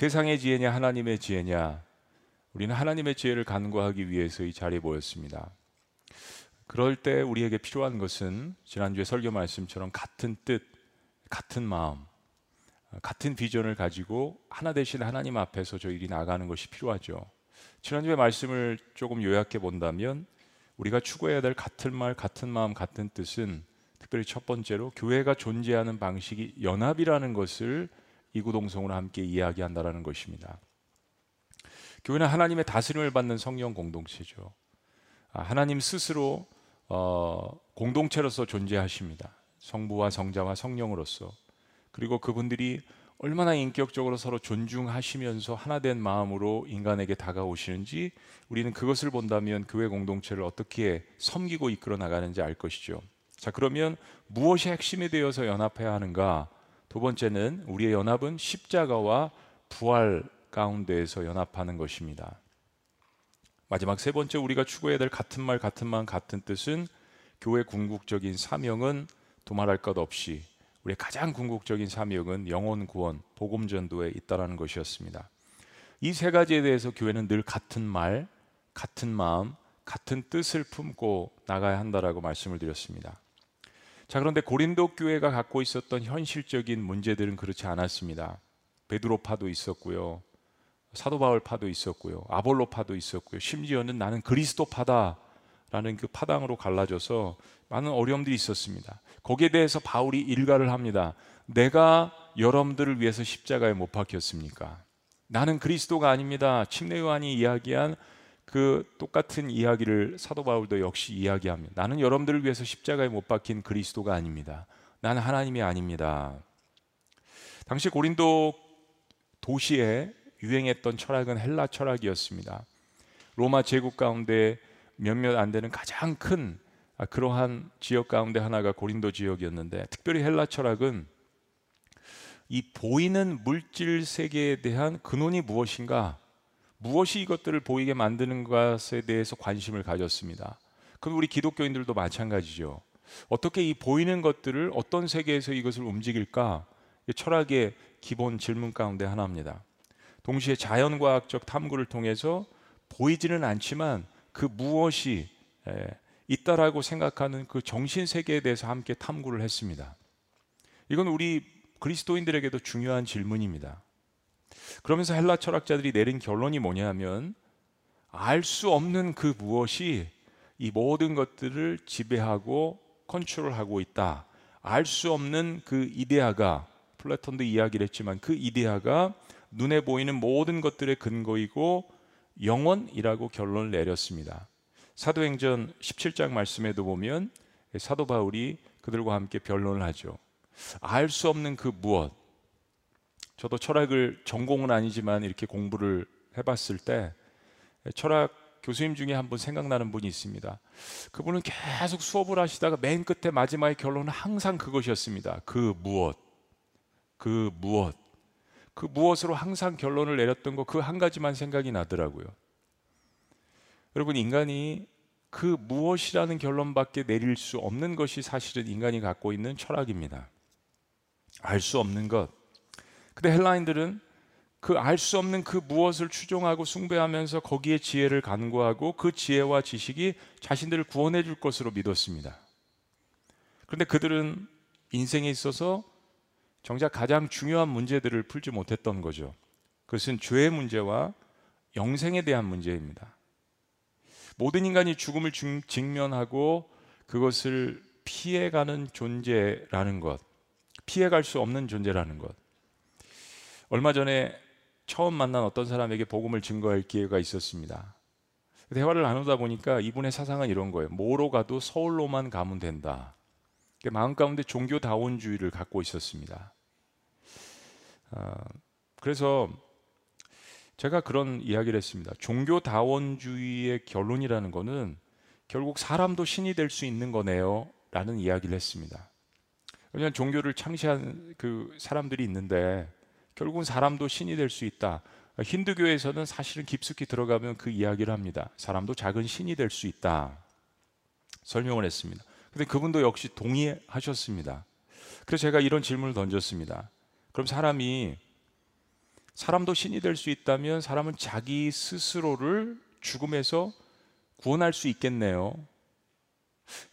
세상의 지혜냐 하나님의 지혜냐, 우리는 하나님의 지혜를 간구하기 위해서 이 자리에 모였습니다. 그럴 때 우리에게 필요한 것은 지난주에 설교 말씀처럼 같은 뜻, 같은 마음, 같은 비전을 가지고 하나 되신 하나님 앞에서 저희들이 나가는 것이 필요하죠. 지난주에 말씀을 조금 요약해 본다면 우리가 추구해야 될 같은 말, 같은 마음, 같은 뜻은 특별히 첫 번째로 교회가 존재하는 방식이 연합이라는 것을 이구동성으로 함께 이야기한다는 것입니다. 교회는 하나님의 다스림을 받는 성령 공동체죠. 하나님 스스로 공동체로서 존재하십니다. 성부와 성자와 성령으로서. 그리고 그분들이 얼마나 인격적으로 서로 존중하시면서 하나된 마음으로 인간에게 다가오시는지, 우리는 그것을 본다면 교회 공동체를 어떻게 섬기고 이끌어 나가는지 알 것이죠. 자, 그러면 무엇이 핵심이 되어서 연합해야 하는가? 두 번째는 우리의 연합은 십자가와 부활 가운데에서 연합하는 것입니다. 마지막 세 번째, 우리가 추구해야 될 같은 말, 같은 마음, 같은 뜻은 교회 궁극적인 사명은 도말할 것 없이, 우리의 가장 궁극적인 사명은 영혼 구원, 복음 전도에 있다라는 것이었습니다. 이 세 가지에 대해서 교회는 늘 같은 말, 같은 마음, 같은 뜻을 품고 나가야 한다라고 말씀을 드렸습니다. 자, 그런데 고린도 교회가 갖고 있었던 현실적인 문제들은 그렇지 않았습니다. 베드로파도 있었고요, 사도바울파도 있었고요, 아볼로파도 있었고요, 심지어는 나는 그리스도파다라는 그 파당으로 갈라져서 많은 어려움들이 있었습니다. 거기에 대해서 바울이 일가를 합니다. 내가 여러분들을 위해서 십자가에 못 박혔습니까? 나는 그리스도가 아닙니다. 침례 요한이 이야기한 그 똑같은 이야기를 사도 바울도 역시 이야기합니다. 나는 여러분들을 위해서 십자가에 못 박힌 그리스도가 아닙니다. 나는 하나님이 아닙니다. 당시 고린도 도시에 유행했던 철학은 헬라 철학이었습니다. 로마 제국 가운데 몇몇 안 되는 가장 큰 그러한 지역 가운데 하나가 고린도 지역이었는데, 특별히 헬라 철학은 이 보이는 물질 세계에 대한 근원이 무엇인가, 무엇이 이것들을 보이게 만드는 것에 대해서 관심을 가졌습니다. 그럼 우리 기독교인들도 마찬가지죠. 어떻게 이 보이는 것들을, 어떤 세계에서 이것을 움직일까, 철학의 기본 질문 가운데 하나입니다. 동시에 자연과학적 탐구를 통해서 보이지는 않지만 그 무엇이 있다라고 생각하는 그 정신세계에 대해서 함께 탐구를 했습니다. 이건 우리 그리스도인들에게도 중요한 질문입니다. 그러면서 헬라 철학자들이 내린 결론이 뭐냐면, 알 수 없는 그 무엇이 이 모든 것들을 지배하고 컨트롤하고 있다. 알 수 없는 그 이데아가, 플라톤도 이야기를 했지만 그 이데아가 눈에 보이는 모든 것들의 근거이고 영원이라고 결론을 내렸습니다. 사도행전 17장 말씀에도 보면 사도 바울이 그들과 함께 변론을 하죠. 알 수 없는 그 무엇. 저도 철학을 전공은 아니지만 이렇게 공부를 해봤을 때 철학 교수님 중에 한 분 생각나는 분이 있습니다. 그분은 계속 수업을 하시다가 맨 끝에 마지막에 결론은 항상 그것이었습니다. 그 무엇, 그 무엇, 그 무엇으로 항상 결론을 내렸던 거, 그 한 가지만 생각이 나더라고요. 여러분, 인간이 그 무엇이라는 결론밖에 내릴 수 없는 것이 사실은 인간이 갖고 있는 철학입니다. 알 수 없는 것. 근데 헬라인들은 그 알 수 없는 그 무엇을 추종하고 숭배하면서 거기에 지혜를 간구하고 그 지혜와 지식이 자신들을 구원해 줄 것으로 믿었습니다. 그런데 그들은 인생에 있어서 정작 가장 중요한 문제들을 풀지 못했던 거죠. 그것은 죄의 문제와 영생에 대한 문제입니다. 모든 인간이 죽음을 직면하고 그것을 피해가는 존재라는 것, 피해갈 수 없는 존재라는 것. 얼마 전에 처음 만난 어떤 사람에게 복음을 증거할 기회가 있었습니다. 대화를 나누다 보니까 이분의 사상은 이런 거예요. 뭐로 가도 서울로만 가면 된다. 마음 가운데 종교다원주의를 갖고 있었습니다. 그래서 제가 그런 이야기를 했습니다. 종교다원주의의 결론이라는 거는 결국 사람도 신이 될 수 있는 거네요 라는 이야기를 했습니다. 왜냐하면 종교를 창시한 그 사람들이 있는데 결국은 사람도 신이 될 수 있다. 힌두교에서는 사실은 깊숙이 들어가면 그 이야기를 합니다. 사람도 작은 신이 될 수 있다. 설명을 했습니다. 근데 그분도 역시 동의하셨습니다. 그래서 제가 이런 질문을 던졌습니다. 그럼 사람이 사람도 신이 될 수 있다면 사람은 자기 스스로를 죽음에서 구원할 수 있겠네요.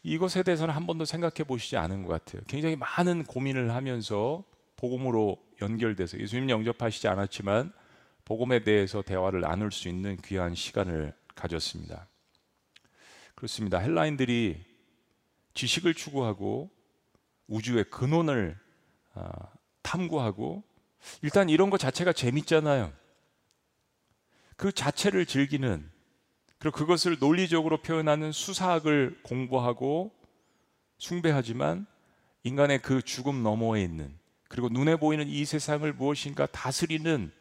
이것에 대해서는 한 번도 생각해 보시지 않은 것 같아요. 굉장히 많은 고민을 하면서 복음으로 연결돼서 예수님 영접하시지 않았지만 복음에 대해서 대화를 나눌 수 있는 귀한 시간을 가졌습니다. 그렇습니다. 헬라인들이 지식을 추구하고 우주의 근원을 탐구하고, 일단 이런 것 자체가 재밌잖아요. 그 자체를 즐기는, 그리고 그것을 논리적으로 표현하는 수사학을 공부하고 숭배하지만 인간의 그 죽음 너머에 있는, 그리고 눈에 보이는 이 세상을 무엇인가 다스리는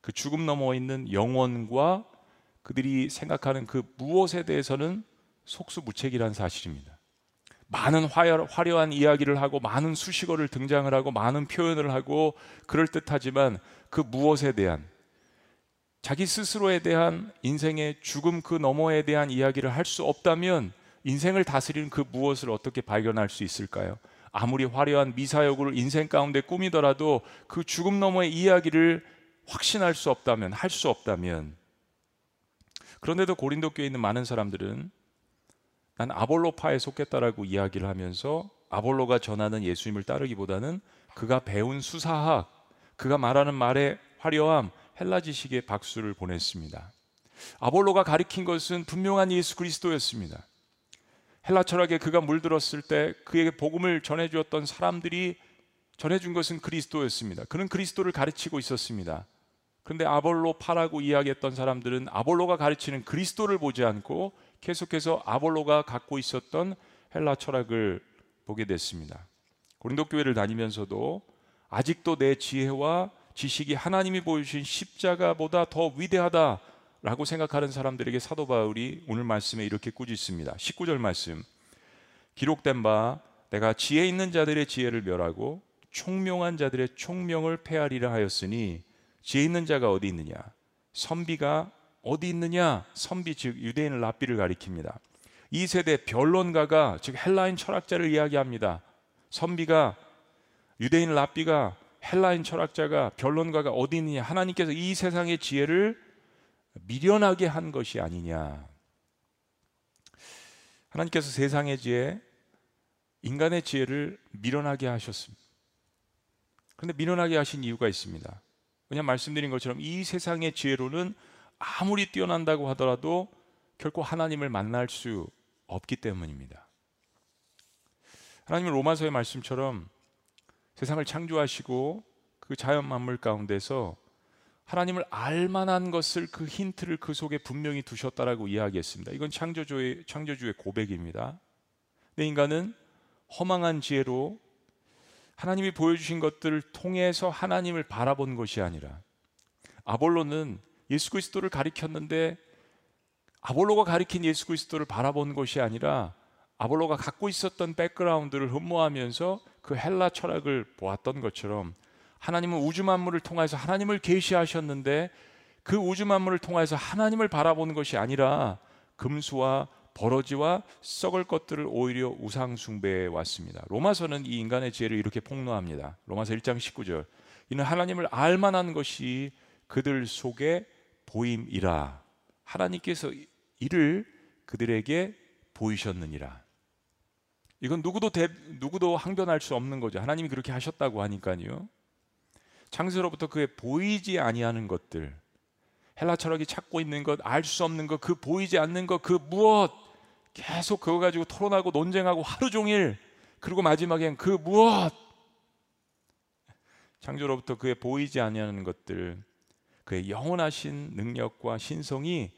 그 죽음 너머에 있는 영원과 그들이 생각하는 그 무엇에 대해서는 속수무책이란 사실입니다. 많은 화려한 이야기를 하고 많은 수식어를 등장을 하고 많은 표현을 하고 그럴듯하지만 그 무엇에 대한, 자기 스스로에 대한 인생의 죽음 그 너머에 대한 이야기를 할 수 없다면 인생을 다스리는 그 무엇을 어떻게 발견할 수 있을까요? 아무리 화려한 미사여구를 인생 가운데 꾸미더라도 그 죽음 너머의 이야기를 확신할 수 없다면, 할 수 없다면. 그런데도 고린도 교회에 있는 많은 사람들은 난 아볼로파에 속했다라고 이야기를 하면서 아볼로가 전하는 예수님을 따르기보다는 그가 배운 수사학, 그가 말하는 말의 화려함, 헬라 지식에 박수를 보냈습니다. 아볼로가 가리킨 것은 분명한 예수 그리스도였습니다. 헬라 철학에 그가 물들었을 때 그에게 복음을 전해주었던 사람들이 전해준 것은 그리스도였습니다. 그는 그리스도를 가르치고 있었습니다. 그런데 아볼로파라고 이야기했던 사람들은 아볼로가 가르치는 그리스도를 보지 않고 계속해서 아볼로가 갖고 있었던 헬라 철학을 보게 됐습니다. 고린도 교회를 다니면서도 아직도 내 지혜와 지식이 하나님이 보여주신 십자가보다 더 위대하다라고 생각하는 사람들에게 사도 바울이 오늘 말씀에 이렇게 꾸짖습니다. 19절 말씀, 기록된 바 내가 지혜 있는 자들의 지혜를 멸하고 총명한 자들의 총명을 폐하리라 하였으니 지혜 있는 자가 어디 있느냐, 선비가 어디 있느냐. 선비 즉 유대인을 랍비를 가리킵니다. 이 세대 변론가가, 즉 헬라인 철학자를 이야기합니다. 선비가, 유대인 랍비가, 헬라인 철학자가, 변론가가 어디 있느냐. 하나님께서 이 세상의 지혜를 미련하게 한 것이 아니냐. 하나님께서 세상의 지혜, 인간의 지혜를 미련하게 하셨습니다. 그런데 미련하게 하신 이유가 있습니다. 그냥 말씀드린 것처럼 이 세상의 지혜로는 아무리 뛰어난다고 하더라도 결코 하나님을 만날 수 없기 때문입니다. 하나님은 로마서의 말씀처럼 세상을 창조하시고 그 자연 만물 가운데서 하나님을 알만한 것을, 그 힌트를 그 속에 분명히 두셨다라고 이야기했습니다. 이건 창조주의 고백입니다. 근데 인간은 허망한 지혜로 하나님이 보여주신 것들을 통해서 하나님을 바라본 것이 아니라, 아볼로는 예수 그리스도를 가리켰는데 아볼로가 가리킨 예수 그리스도를 바라본 것이 아니라 아볼로가 갖고 있었던 백그라운드를 흠모하면서 그 헬라 철학을 보았던 것처럼, 하나님은 우주 만물을 통해서 하나님을 계시하셨는데 그 우주 만물을 통해서 하나님을 바라본 것이 아니라 금수와 버러지와 썩을 것들을 오히려 우상 숭배해 왔습니다. 로마서는 이 인간의 지혜를 이렇게 폭로합니다. 로마서 1장 19절, 이는 하나님을 알만한 것이 그들 속에 보임이라, 하나님께서 이를 그들에게 보이셨느니라. 이건 누구도 항변할 수 없는 거죠. 하나님이 그렇게 하셨다고 하니까요. 창세로부터 그의 보이지 아니하는 것들, 헬라 철학이 찾고 있는 것, 알 수 없는 것, 그 보이지 않는 것, 그 무엇, 계속 그거 가지고 토론하고 논쟁하고 하루 종일, 그리고 마지막엔 그 무엇, 창조로부터 그의 보이지 아니하는 것들, 그의 영원하신 능력과 신성이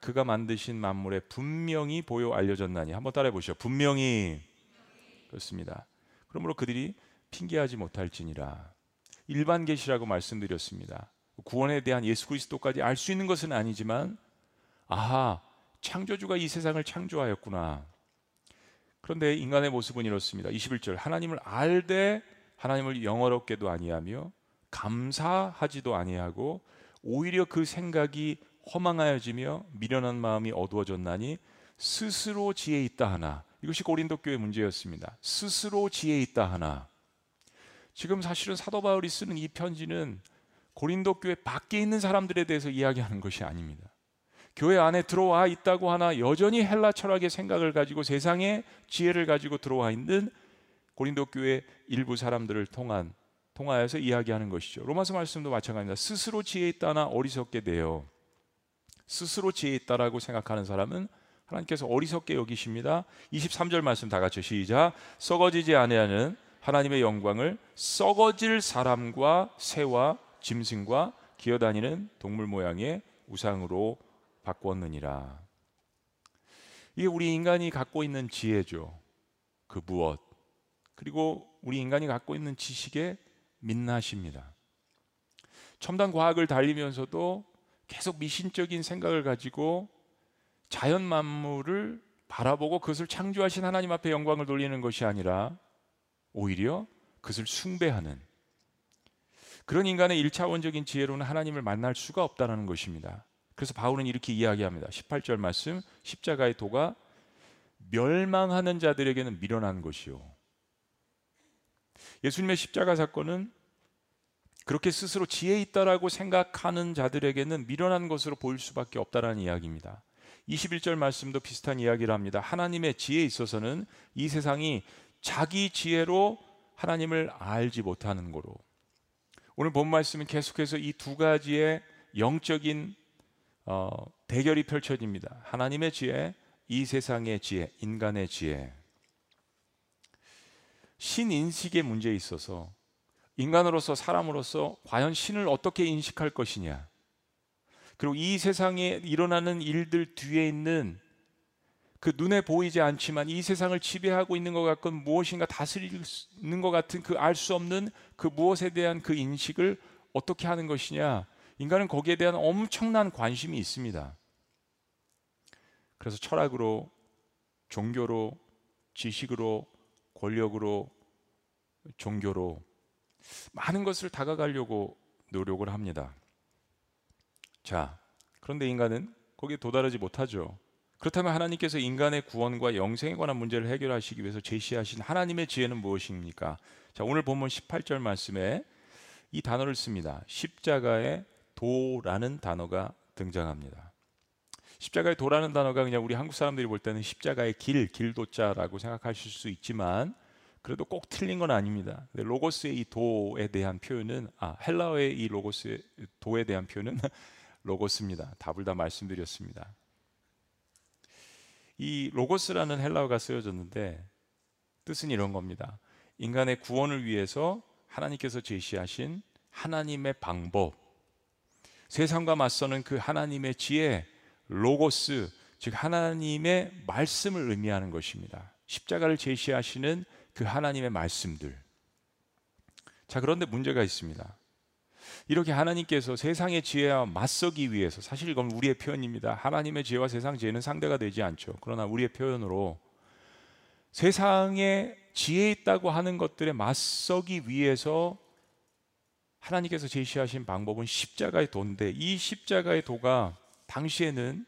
그가 만드신 만물에 분명히 보여 알려졌나니. 한번 따라해 보시죠. 분명히. 그렇습니다. 그러므로 그들이 핑계하지 못할지니라. 일반 계시라고 말씀드렸습니다. 구원에 대한 예수 그리스도까지 알 수 있는 것은 아니지만, 아하, 창조주가 이 세상을 창조하였구나. 그런데 인간의 모습은 이렇습니다. 21절, 하나님을 알되 하나님을 영어롭게도 아니하며 감사하지도 아니하고 오히려 그 생각이 허망하여지며 미련한 마음이 어두워졌나니 스스로 지혜 있다 하나. 이것이 고린도 교회의 문제였습니다. 스스로 지혜 있다 하나. 지금 사실은 사도 바울이 쓰는 이 편지는 고린도 교회 밖에 있는 사람들에 대해서 이야기하는 것이 아닙니다. 교회 안에 들어와 있다고 하나 여전히 헬라 철학의 생각을 가지고 세상의 지혜를 가지고 들어와 있는 고린도 교회 일부 사람들을 통하여서 이야기하는 것이죠. 로마서 말씀도 마찬가지입니다. 스스로 지혜에 있다나 어리석게 되어, 스스로 지혜에 있다라고 생각하는 사람은 하나님께서 어리석게 여기십니다. 23절 말씀 다 같이 시작. 썩어지지 아니하는 하나님의 영광을 썩어질 사람과 새와 짐승과 기어다니는 동물 모양의 우상으로 바꾸었느니라. 이게 우리 인간이 갖고 있는 지혜죠. 그 무엇. 그리고 우리 인간이 갖고 있는 지식의 민낯입니다. 첨단 과학을 달리면서도 계속 미신적인 생각을 가지고 자연 만물을 바라보고 그것을 창조하신 하나님 앞에 영광을 돌리는 것이 아니라 오히려 그것을 숭배하는 그런 인간의 1차원적인 지혜로는 하나님을 만날 수가 없다는 것입니다. 그래서 바울은 이렇게 이야기합니다. 18절 말씀, 십자가의 도가 멸망하는 자들에게는 미련한 것이요. 예수님의 십자가 사건은 그렇게 스스로 지혜 있다라고 생각하는 자들에게는 미련한 것으로 보일 수밖에 없다는 이야기입니다. 21절 말씀도 비슷한 이야기를 합니다. 하나님의 지혜에 있어서는 이 세상이 자기 지혜로 하나님을 알지 못하는 거로. 오늘 본 말씀은 계속해서 이 두 가지의 영적인 대결이 펼쳐집니다. 하나님의 지혜, 이 세상의 지혜, 인간의 지혜. 신인식의 문제에 있어서 인간으로서, 사람으로서 과연 신을 어떻게 인식할 것이냐, 그리고 이 세상에 일어나는 일들 뒤에 있는 그 눈에 보이지 않지만 이 세상을 지배하고 있는 것 같건 무엇인가 다스리는 것 같은 그 알 수 없는 그 무엇에 대한 그 인식을 어떻게 하는 것이냐. 인간은 거기에 대한 엄청난 관심이 있습니다. 그래서 철학으로, 종교로, 지식으로, 권력으로, 종교로 많은 것을 다가가려고 노력을 합니다. 자, 그런데 인간은 거기에 도달하지 못하죠. 그렇다면 하나님께서 인간의 구원과 영생에 관한 문제를 해결하시기 위해서 제시하신 하나님의 지혜는 무엇입니까? 자, 오늘 본문 18절 말씀에 이 단어를 씁니다. 십자가의 도라는 단어가 등장합니다. 십자가의 도라는 단어가 그냥 우리 한국 사람들이 볼 때는 십자가의 길, 길도자라고 생각하실 수 있지만 그래도 꼭 틀린 건 아닙니다. 로고스의 이 도에 대한 표현은 헬라어의 이 로고스의 도에 대한 표현은 로고스입니다. 답을 다 말씀드렸습니다. 이 로고스라는 헬라어가 쓰여졌는데 뜻은 이런 겁니다. 인간의 구원을 위해서 하나님께서 제시하신 하나님의 방법, 세상과 맞서는 그 하나님의 지혜, 로고스, 즉 하나님의 말씀을 의미하는 것입니다. 십자가를 제시하시는 그 하나님의 말씀들. 자, 그런데 문제가 있습니다. 이렇게 하나님께서 세상의 지혜와 맞서기 위해서, 사실 이건 우리의 표현입니다. 하나님의 지혜와 세상 지혜는 상대가 되지 않죠. 그러나 우리의 표현으로 세상의 지혜에 있다고 하는 것들에 맞서기 위해서 하나님께서 제시하신 방법은 십자가의 도인데, 이 십자가의 도가 당시에는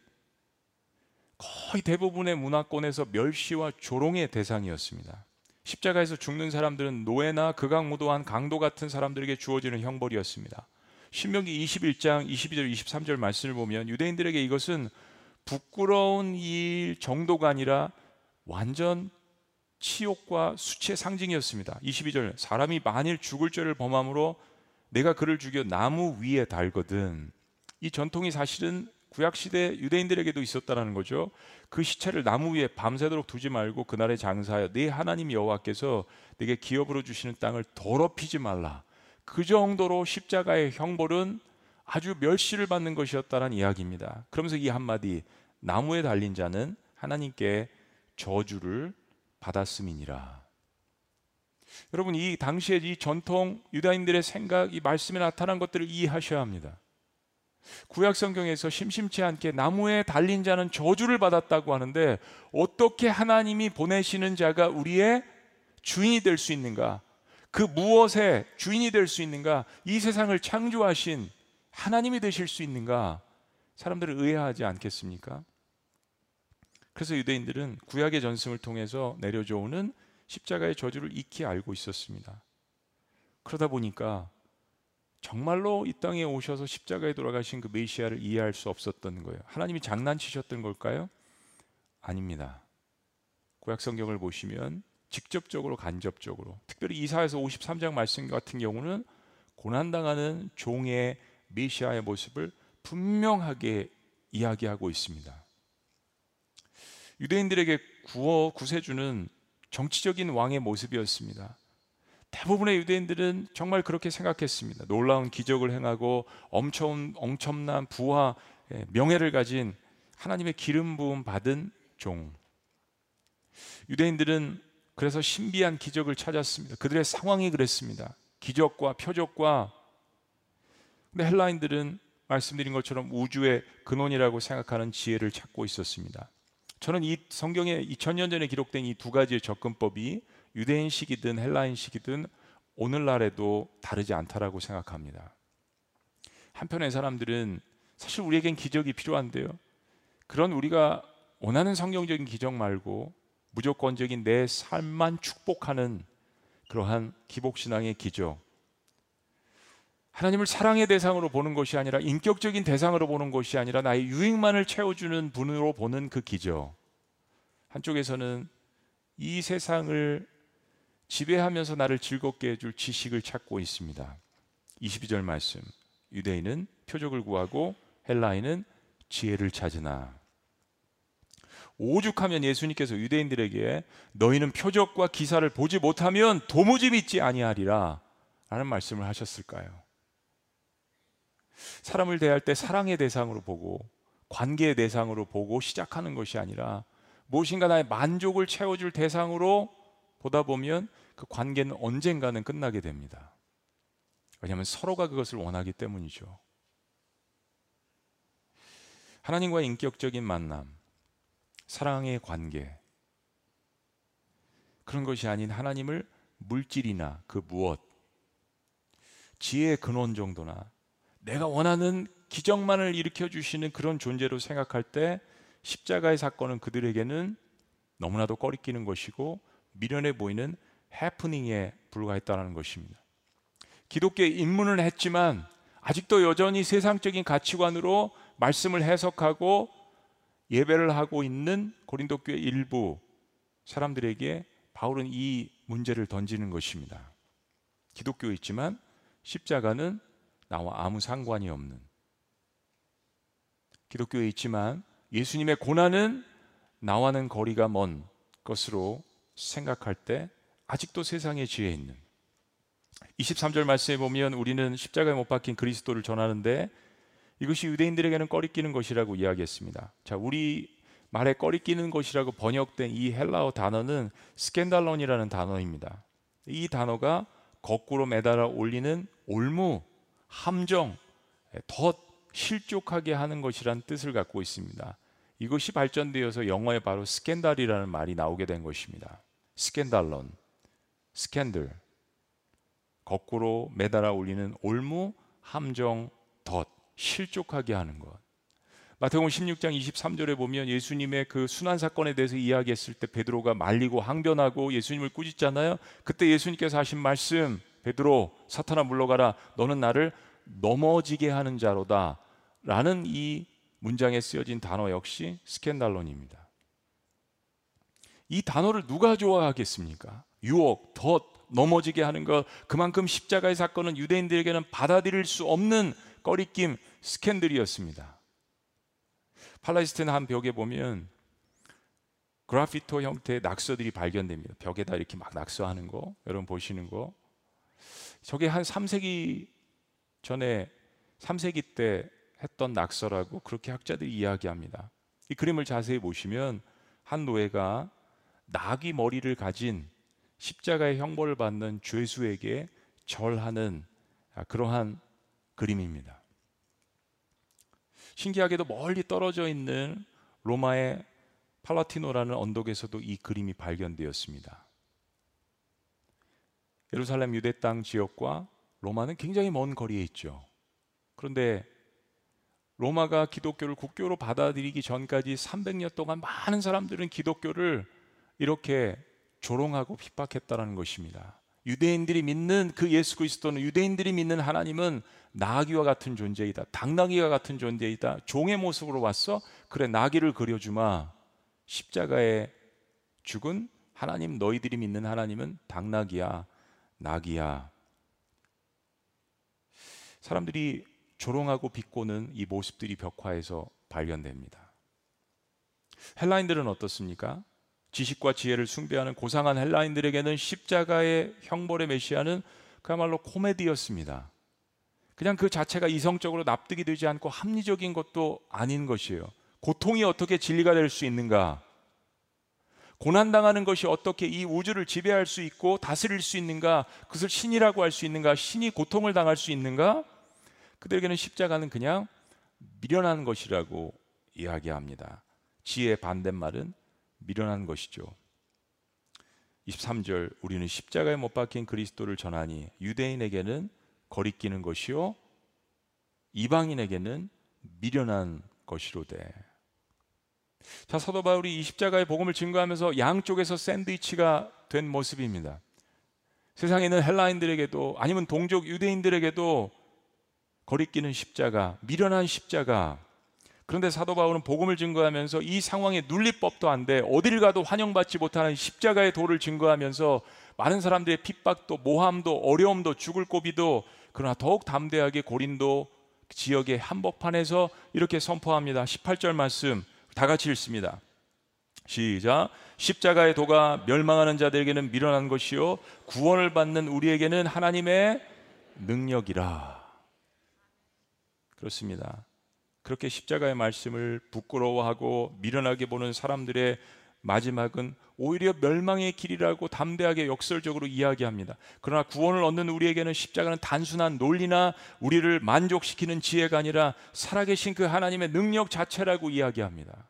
거의 대부분의 문화권에서 멸시와 조롱의 대상이었습니다. 십자가에서 죽는 사람들은 노예나 극악무도한 강도 같은 사람들에게 주어지는 형벌이었습니다. 신명기 21장 22절 23절 말씀을 보면 유대인들에게 이것은 부끄러운 일 정도가 아니라 완전 치욕과 수치의 상징이었습니다. 22절, 사람이 만일 죽을 죄를 범함으로 내가 그를 죽여 나무 위에 달거든. 이 전통이 사실은 구약시대 유대인들에게도 있었다는 거죠. 그 시체를 나무 위에 밤새도록 두지 말고 그날에 장사하여 네 하나님 여호와께서 내게 기업으로 주시는 땅을 더럽히지 말라. 그 정도로 십자가의 형벌은 아주 멸시를 받는 것이었다는 이야기입니다. 그러면서 이 한마디, 나무에 달린 자는 하나님께 저주를 받았음이니라. 여러분, 이 당시에 이 전통 유다인들의 생각, 이 말씀에 나타난 것들을 이해하셔야 합니다. 구약성경에서 심심치 않게 나무에 달린 자는 저주를 받았다고 하는데 어떻게 하나님이 보내시는 자가 우리의 주인이 될 수 있는가, 그 무엇의 주인이 될 수 있는가, 이 세상을 창조하신 하나님이 되실 수 있는가, 사람들을 의아하지 않겠습니까? 그래서 유대인들은 구약의 전승을 통해서 내려져오는 십자가의 저주를 익히 알고 있었습니다. 그러다 보니까 정말로 이 땅에 오셔서 십자가에 돌아가신 그 메시아를 이해할 수 없었던 거예요. 하나님이 장난치셨던 걸까요? 아닙니다. 구약 성경을 보시면 직접적으로 간접적으로 특별히 이사야서 53장 말씀 같은 경우는 고난당하는 종의 메시아의 모습을 분명하게 이야기하고 있습니다. 유대인들에게 구세주는 정치적인 왕의 모습이었습니다. 대부분의 유대인들은 정말 그렇게 생각했습니다. 놀라운 기적을 행하고 엄청난 부와 명예를 가진 하나님의 기름 부음 받은 종. 유대인들은 그래서 신비한 기적을 찾았습니다. 그들의 상황이 그랬습니다. 기적과 표적과. 근데 헬라인들은 말씀드린 것처럼 우주의 근원이라고 생각하는 지혜를 찾고 있었습니다. 저는 이 성경에 2000년 전에 기록된 이 두 가지의 접근법이 유대인식이든 헬라인식이든 오늘날에도 다르지 않다라고 생각합니다. 한편의 사람들은 사실 우리에겐 기적이 필요한데요, 그런 우리가 원하는 성경적인 기적 말고 무조건적인 내 삶만 축복하는 그러한 기복신앙의 기적, 하나님을 사랑의 대상으로 보는 것이 아니라 인격적인 대상으로 보는 것이 아니라 나의 유익만을 채워주는 분으로 보는 그 기적, 한쪽에서는 이 세상을 지배하면서 나를 즐겁게 해줄 지식을 찾고 있습니다. 22절 말씀, 유대인은 표적을 구하고 헬라인은 지혜를 찾으나. 오죽하면 예수님께서 유대인들에게 너희는 표적과 기사를 보지 못하면 도무지 믿지 아니하리라 라는 말씀을 하셨을까요? 사람을 대할 때 사랑의 대상으로 보고 관계의 대상으로 보고 시작하는 것이 아니라 무엇인가 나의 만족을 채워줄 대상으로 보다 보면 그 관계는 언젠가는 끝나게 됩니다. 왜냐하면 서로가 그것을 원하기 때문이죠. 하나님과의 인격적인 만남, 사랑의 관계, 그런 것이 아닌 하나님을 물질이나 그 무엇, 지혜의 근원 정도나 내가 원하는 기적만을 일으켜주시는 그런 존재로 생각할 때 십자가의 사건은 그들에게는 너무나도 꺼리끼는 것이고 미련해 보이는 해프닝에 불과했다는 것입니다. 기독교의 입문을 했지만 아직도 여전히 세상적인 가치관으로 말씀을 해석하고 예배를 하고 있는 고린도교의 일부 사람들에게 바울은 이 문제를 던지는 것입니다. 기독교에 있지만 십자가는 나와 아무 상관이 없는, 기독교에 있지만 예수님의 고난은 나와는 거리가 먼 것으로 생각할 때 아직도 세상의 지혜에 있는. 23절 말씀에 보면 우리는 십자가에 못 박힌 그리스도를 전하는데 이것이 유대인들에게는 꺼리끼는 것이라고 이야기했습니다. 자, 우리 말에 꺼리끼는 것이라고 번역된 이 헬라어 단어는 스캔달론이라는 단어입니다. 이 단어가 거꾸로 매달아 올리는 올무, 함정, 덫, 실족하게 하는 것이란 뜻을 갖고 있습니다. 이것이 발전되어서 영어에 바로 스캔달이라는 말이 나오게 된 것입니다. 스캔달론, 스캔들, 거꾸로 매달아 올리는 올무, 함정, 덫, 실족하게 하는 것. 마태복음 16장 23절에 보면 예수님의 그 순환 사건에 대해서 이야기했을 때 베드로가 말리고 항변하고 예수님을 꾸짖잖아요. 그때 예수님께서 하신 말씀, 베드로 사탄아 물러가라, 너는 나를 넘어지게 하는 자로다 라는 이 문장에 쓰여진 단어 역시 스캔달론입니다. 이 단어를 누가 좋아하겠습니까? 유혹, 덫, 넘어지게 하는 것, 그만큼 십자가의 사건은 유대인들에게는 받아들일 수 없는 꺼리낌, 스캔들이었습니다. 팔레스타인 한 벽에 보면 그래피토 형태의 낙서들이 발견됩니다. 벽에다 이렇게 막 낙서하는 거, 여러분 보시는 거. 저게 한 3세기 전에 3세기 때 했던 낙서라고 그렇게 학자들이 이야기합니다. 이 그림을 자세히 보시면 한 노예가 나귀 머리를 가진 십자가의 형벌을 받는 죄수에게 절하는 그러한 그림입니다. 신기하게도 멀리 떨어져 있는 로마의 팔라티노라는 언덕에서도 이 그림이 발견되었습니다. 예루살렘 유대 땅 지역과 로마는 굉장히 먼 거리에 있죠. 그런데 로마가 기독교를 국교로 받아들이기 전까지 300년 동안 많은 사람들은 기독교를 이렇게 조롱하고 핍박했다는 것입니다. 유대인들이 믿는 그 예수 그리스도는, 유대인들이 믿는 하나님은 나귀와 같은 존재이다. 당나귀와 같은 존재이다. 종의 모습으로 왔어? 그래, 나귀를 그려주마. 십자가에 죽은 하나님, 너희들이 믿는 하나님은 당나귀야, 나귀야. 사람들이 조롱하고 비꼬는 이 모습들이 벽화에서 발견됩니다. 헬라인들은 어떻습니까? 지식과 지혜를 숭배하는 고상한 헬라인들에게는 십자가의 형벌의 메시아는 그야말로 코미디였습니다. 그냥 그 자체가 이성적으로 납득이 되지 않고 합리적인 것도 아닌 것이에요. 고통이 어떻게 진리가 될 수 있는가? 고난당하는 것이 어떻게 이 우주를 지배할 수 있고 다스릴 수 있는가? 그것을 신이라고 할 수 있는가? 신이 고통을 당할 수 있는가? 그들에게는 십자가는 그냥 미련한 것이라고 이야기합니다. 지혜의 반대말은 미련한 것이죠. 23절, 우리는 십자가에 못 박힌 그리스도를 전하니 유대인에게는 거리끼는 것이요 이방인에게는 미련한 것이로되. 자, 사도 바울이 이 십자가의 복음을 증거하면서 양쪽에서 샌드위치가 된 모습입니다. 세상에 있는 헬라인들에게도, 아니면 동족 유대인들에게도 거리끼는 십자가, 미련한 십자가. 그런데 사도 바울은 복음을 증거하면서 이 상황에 눌리법도 안 돼, 어디를 가도 환영받지 못하는 십자가의 도를 증거하면서 많은 사람들의 핍박도, 모함도, 어려움도, 죽을 고비도, 그러나 더욱 담대하게 고린도 지역의 한복판에서 이렇게 선포합니다. 18절 말씀 다 같이 읽습니다. 시작. 십자가의 도가 멸망하는 자들에게는 미련한 것이요 구원을 받는 우리에게는 하나님의 능력이라. 그렇습니다. 그렇게 십자가의 말씀을 부끄러워하고 미련하게 보는 사람들의 마지막은 오히려 멸망의 길이라고 담대하게 역설적으로 이야기합니다. 그러나 구원을 얻는 우리에게는 십자가는 단순한 논리나 우리를 만족시키는 지혜가 아니라 살아계신 그 하나님의 능력 자체라고 이야기합니다.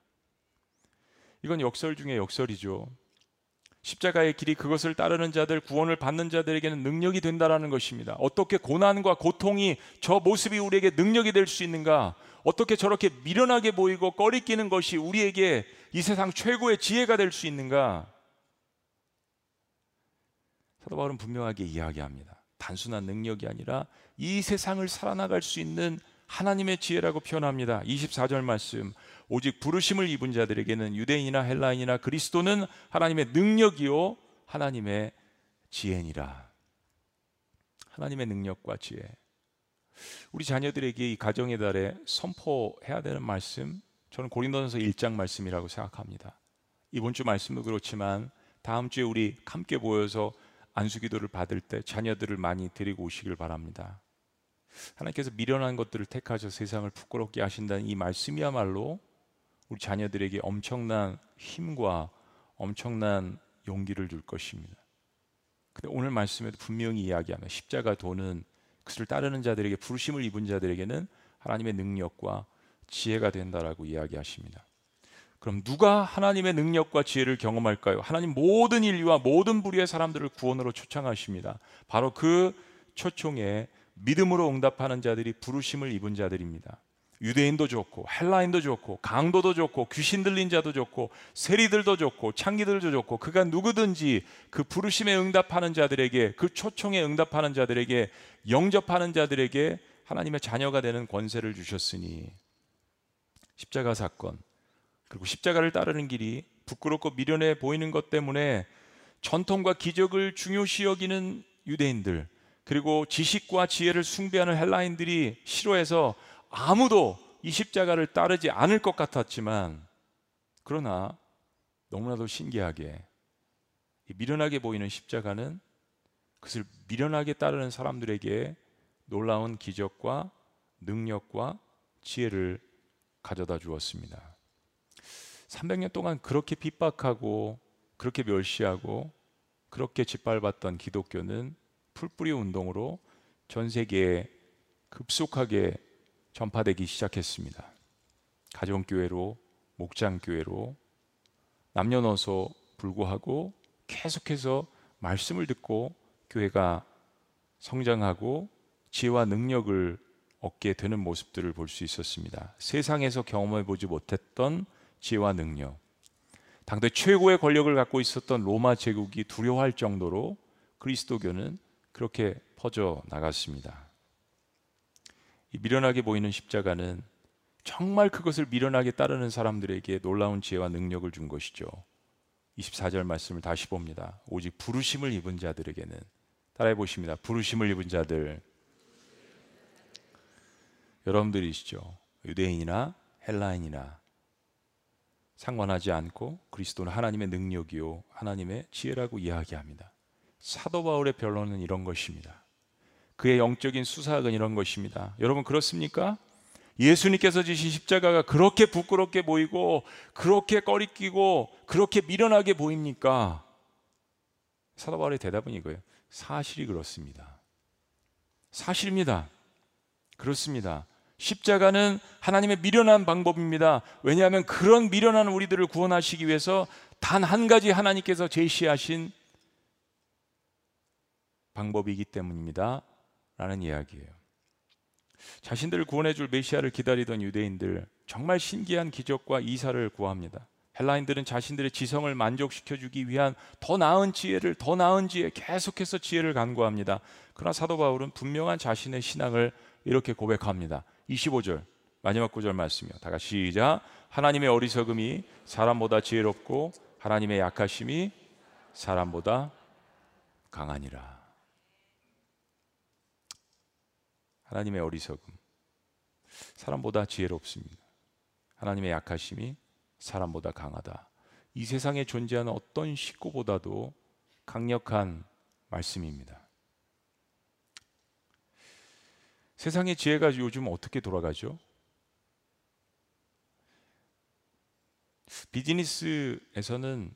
이건 역설 중에 역설이죠. 십자가의 길이 그것을 따르는 자들, 구원을 받는 자들에게는 능력이 된다라는 것입니다. 어떻게 고난과 고통이, 저 모습이 우리에게 능력이 될 수 있는가? 어떻게 저렇게 미련하게 보이고 꺼리끼는 것이 우리에게 이 세상 최고의 지혜가 될 수 있는가? 사도 바울은 분명하게 이야기합니다. 단순한 능력이 아니라 이 세상을 살아나갈 수 있는 하나님의 지혜라고 표현합니다. 24절 말씀, 오직 부르심을 입은 자들에게는 유대인이나 헬라인이나 그리스도는 하나님의 능력이요 하나님의 지혜니라. 하나님의 능력과 지혜. 우리 자녀들에게 이 가정의 달에 선포해야 되는 말씀, 저는 고린도전서 1장 말씀이라고 생각합니다. 이번 주 말씀도 그렇지만 다음 주에 우리 함께 모여서 안수기도를 받을 때 자녀들을 많이 데리고 오시길 바랍니다. 하나님께서 미련한 것들을 택하셔서 세상을 부끄럽게 하신다는 이 말씀이야말로 우리 자녀들에게 엄청난 힘과 엄청난 용기를 줄 것입니다. 근데 오늘 말씀에도 분명히 이야기하면 십자가 도는 그를 따르는 자들에게, 부르심을 입은 자들에게는 하나님의 능력과 지혜가 된다라고 이야기하십니다. 그럼 누가 하나님의 능력과 지혜를 경험할까요? 하나님 모든 인류와 모든 부류의 사람들을 구원으로 초청하십니다. 바로 그 초청에 믿음으로 응답하는 자들이 부르심을 입은 자들입니다. 유대인도 좋고 헬라인도 좋고 강도도 좋고 귀신 들린 자도 좋고 세리들도 좋고 창기들도 좋고 그가 누구든지 그 부르심에 응답하는 자들에게, 그 초청에 응답하는 자들에게, 영접하는 자들에게 하나님의 자녀가 되는 권세를 주셨으니, 십자가 사건, 그리고 십자가를 따르는 길이 부끄럽고 미련해 보이는 것 때문에 전통과 기적을 중요시 여기는 유대인들, 그리고 지식과 지혜를 숭배하는 헬라인들이 싫어해서 아무도 이 십자가를 따르지 않을 것 같았지만, 그러나 너무나도 신기하게 미련하게 보이는 십자가는 그것을 미련하게 따르는 사람들에게 놀라운 기적과 능력과 지혜를 가져다 주었습니다. 300년 동안 그렇게 핍박하고 그렇게 멸시하고 그렇게 짓밟았던 기독교는 풀뿌리 운동으로 전 세계에 급속하게 전파되기 시작했습니다. 가정교회로, 목장교회로, 남녀노소 불구하고 계속해서 말씀을 듣고 교회가 성장하고 지혜와 능력을 얻게 되는 모습들을 볼 수 있었습니다. 세상에서 경험해보지 못했던 지혜와 능력. 당대 최고의 권력을 갖고 있었던 로마 제국이 두려워할 정도로 그리스도교는 그렇게 퍼져 나갔습니다. 이 미련하게 보이는 십자가는 정말 그것을 미련하게 따르는 사람들에게 놀라운 지혜와 능력을 준 것이죠. 24절 말씀을 다시 봅니다. 오직 부르심을 입은 자들에게는, 따라해 보십니다. 부르심을 입은 자들, 여러분들이시죠. 유대인이나 헬라인이나 상관하지 않고 그리스도는 하나님의 능력이요 하나님의 지혜라고 이야기합니다. 사도 바울의 변론은 이런 것입니다. 그의 영적인 수사학은 이런 것입니다. 여러분 그렇습니까? 예수님께서 지신 십자가가 그렇게 부끄럽게 보이고 그렇게 꺼리끼고 그렇게 미련하게 보입니까? 사도 바울의 대답은 이거예요. 사실이 그렇습니다. 사실입니다. 그렇습니다. 십자가는 하나님의 미련한 방법입니다. 왜냐하면 그런 미련한 우리들을 구원하시기 위해서 단 한 가지 하나님께서 제시하신 방법이기 때문입니다 라는 이야기예요. 자신들을 구원해 줄 메시아를 기다리던 유대인들, 정말 신기한 기적과 이사를 구합니다. 헬라인들은 자신들의 지성을 만족시켜주기 위한 더 나은 지혜를, 더 나은 지혜, 계속해서 지혜를 간구합니다. 그러나 사도 바울은 분명한 자신의 신앙을 이렇게 고백합니다. 25절 마지막 구절 말씀이요. 다 같이 시작. 하나님의 어리석음이 사람보다 지혜롭고 하나님의 약하심이 사람보다 강하니라. 하나님의 어리석음, 사람보다 지혜롭습니다. 하나님의 약하심이 사람보다 강하다. 이 세상에 존재하는 어떤 식구보다도 강력한 말씀입니다. 세상의 지혜가 요즘 어떻게 돌아가죠? 비즈니스에서는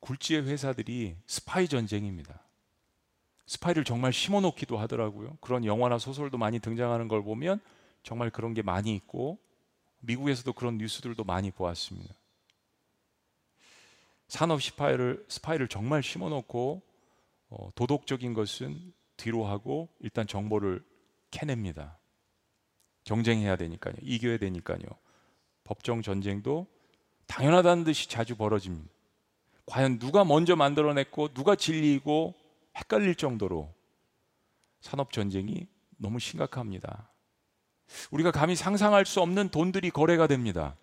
굴지의 회사들이 스파이 전쟁입니다. 스파이를 정말 심어놓기도 하더라고요. 그런 영화나 소설도 많이 등장하는 걸 보면 정말 그런 게 많이 있고, 미국에서도 그런 뉴스들도 많이 보았습니다. 산업 스파이를 정말 심어놓고 도덕적인 것은 뒤로 하고 일단 정보를 캐냅니다. 경쟁해야 되니까요. 이겨야 되니까요. 법정 전쟁도 당연하다는 듯이 자주 벌어집니다. 과연 누가 먼저 만들어냈고 누가 진리이고 헷갈릴 정도로 산업 전쟁이 너무 심각합니다. 우리가 감히 상상할 수 없는 돈들이 거래가 됩니다.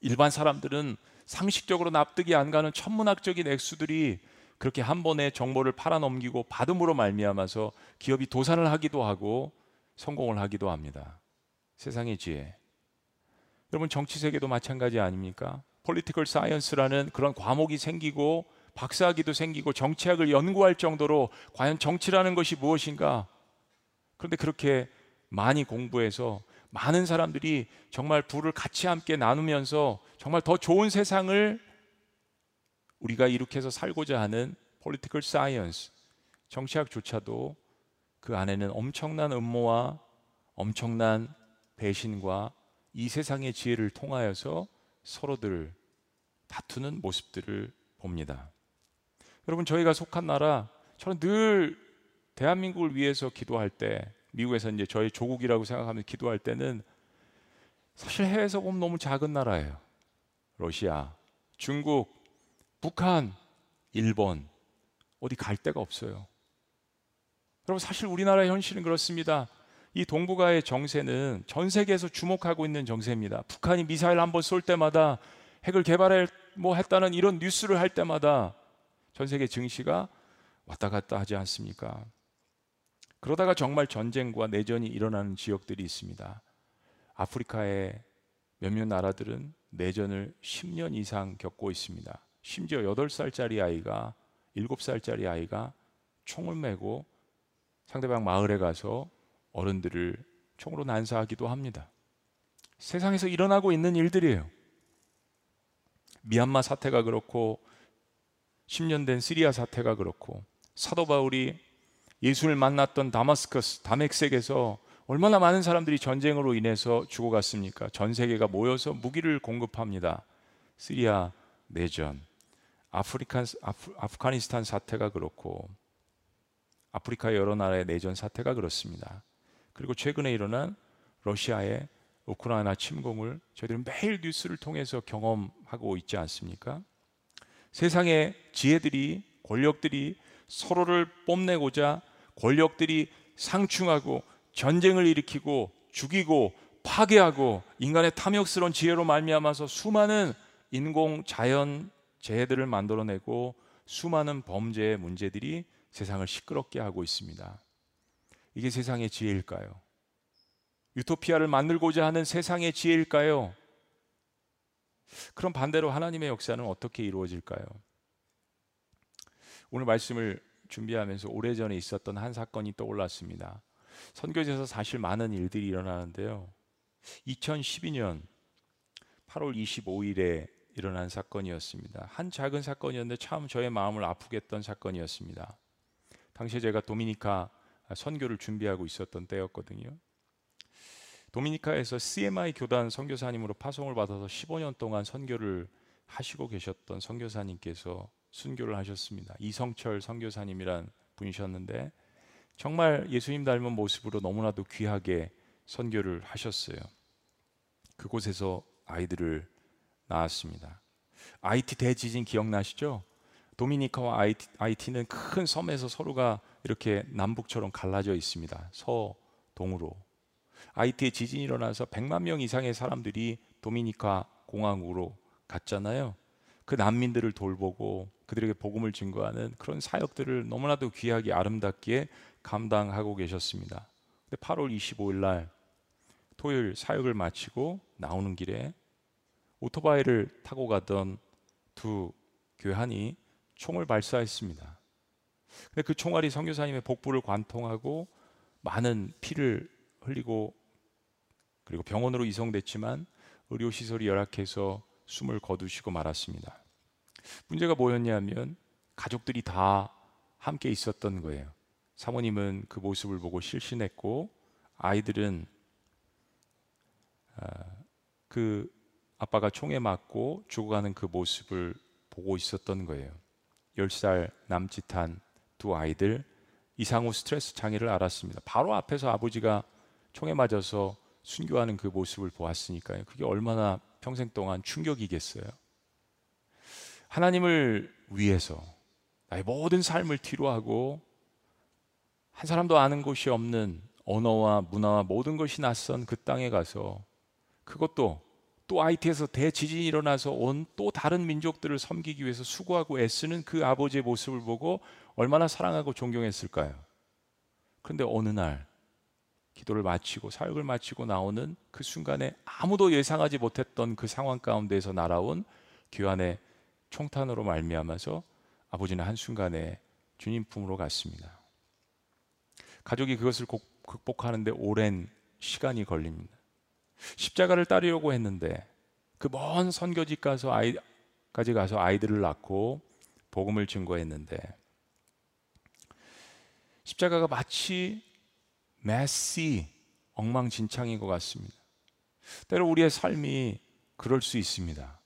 일반 사람들은 상식적으로 납득이 안 가는 천문학적인 액수들이 그렇게 한 번에 정보를 팔아넘기고 받음으로 말미암아서 기업이 도산을 하기도 하고 성공을 하기도 합니다. 세상의 지혜. 여러분 정치 세계도 마찬가지 아닙니까? Political Science라는 그런 과목이 생기고 박사학위도 생기고 정치학을 연구할 정도로 과연 정치라는 것이 무엇인가? 그런데 그렇게 많이 공부해서 많은 사람들이 정말 부를 같이 함께 나누면서 정말 더 좋은 세상을 우리가 이룩해서 살고자 하는 Political Science, 정치학조차도 그 안에는 엄청난 음모와 엄청난 배신과 이 세상의 지혜를 통하여서 서로들 다투는 모습들을 봅니다. 여러분 저희가 속한 나라, 저는 늘 대한민국을 위해서 기도할 때, 미국에서 이제 저희 조국이라고 생각하면서 기도할 때는 사실 해외에서 보면 너무 작은 나라예요. 러시아, 중국, 북한, 일본, 어디 갈 데가 없어요. 여러분 사실 우리나라의 현실은 그렇습니다. 이 동북아의 정세는 전 세계에서 주목하고 있는 정세입니다. 북한이 미사일 한번 쏠 때마다, 핵을 개발했다는 이런 뉴스를 할 때마다 전 세계 증시가 왔다 갔다 하지 않습니까? 그러다가 정말 전쟁과 내전이 일어나는 지역들이 있습니다. 아프리카의 몇몇 나라들은 내전을 10년 이상 겪고 있습니다. 심지어 8살짜리 아이가, 7살짜리 아이가 총을 메고 상대방 마을에 가서 어른들을 총으로 난사하기도 합니다. 세상에서 일어나고 있는 일들이에요. 미얀마 사태가 그렇고 10년 된 시리아 사태가 그렇고, 사도 바울이 예수를 만났던 다마스커스, 다맥색에서 얼마나 많은 사람들이 전쟁으로 인해서 죽어갔습니까? 전 세계가 모여서 무기를 공급합니다. 시리아 내전, 아프가니스탄 사태가 그렇고, 아프리카 여러 나라의 내전 사태가 그렇습니다. 그리고 최근에 일어난 러시아의 우크라이나 침공을 저희들은 매일 뉴스를 통해서 경험하고 있지 않습니까? 세상의 지혜들이, 권력들이 서로를 뽐내고자 권력들이 상충하고 전쟁을 일으키고 죽이고 파괴하고 인간의 탐욕스러운 지혜로 말미암아서 수많은 인공 자연 재해들을 만들어내고 수많은 범죄의 문제들이 세상을 시끄럽게 하고 있습니다. 이게 세상의 지혜일까요? 유토피아를 만들고자 하는 세상의 지혜일까요? 그럼 반대로 하나님의 역사는 어떻게 이루어질까요? 오늘 말씀을 준비하면서 오래전에 있었던 한 사건이 떠올랐습니다. 선교지에서 사실 많은 일들이 일어나는데요, 2012년 8월 25일에 일어난 사건이었습니다. 한 작은 사건이었는데 참 저의 마음을 아프게 했던 사건이었습니다. 당시에 제가 도미니카 선교를 준비하고 있었던 때였거든요. 도미니카에서 CMI 교단 선교사님으로 파송을 받아서 15년 동안 선교를 하시고 계셨던 선교사님께서 순교를 하셨습니다. 이성철 선교사님이란 분이셨는데 정말 예수님 닮은 모습으로 너무나도 귀하게 선교를 하셨어요. 그곳에서 아이들을 낳았습니다. IT 대지진 기억나시죠? 도미니카와 IT는 큰 섬에서 서로가 이렇게 남북처럼 갈라져 있습니다. 서동으로. IT에 지진이 일어나서 100만 명 이상의 사람들이 도미니카 공항으로 갔잖아요. 그 난민들을 돌보고 그들에게 복음을 증거하는 그런 사역들을 너무나도 귀하게 아름답게 감당하고 계셨습니다. 근데 8월 25일 날 토요일 사역을 마치고 나오는 길에 오토바이를 타고 가던 두 교환이 총을 발사했습니다. 근데 그 총알이 선교사님의 복부를 관통하고 많은 피를 흘리고 그리고 병원으로 이송됐지만 의료시설이 열악해서 숨을 거두시고 말았습니다. 문제가 뭐였냐면 가족들이 다 함께 있었던 거예요. 사모님은 그 모습을 보고 실신했고 아이들은 그 아빠가 총에 맞고 죽어가는 그 모습을 보고 있었던 거예요. 10살 남짓한 두 아이들, 이상후 스트레스 장애를 앓았습니다. 바로 앞에서 아버지가 총에 맞아서 순교하는 그 모습을 보았으니까요. 그게 얼마나 평생 동안 충격이겠어요. 하나님을 위해서 나의 모든 삶을 뒤로하고 한 사람도 아는 곳이 없는 언어와 문화와 모든 것이 낯선 그 땅에 가서 그것도 또 아이티에서 대지진이 일어나서 온 또 다른 민족들을 섬기기 위해서 수고하고 애쓰는 그 아버지의 모습을 보고 얼마나 사랑하고 존경했을까요? 그런데 어느 날 기도를 마치고 사역을 마치고 나오는 그 순간에 아무도 예상하지 못했던 그 상황 가운데에서 날아온 교환의 총탄으로 말미암아서 아버지는 한순간에 주님 품으로 갔습니다. 가족이 그것을 극복하는데 오랜 시간이 걸립니다. 십자가를 따르려고 했는데 그 먼 선교지까지 가서 아이들을 낳고 복음을 증거했는데 십자가가 마치 메시, 엉망진창인 것 같습니다. 때로 우리의 삶이 그럴 수 있습니다.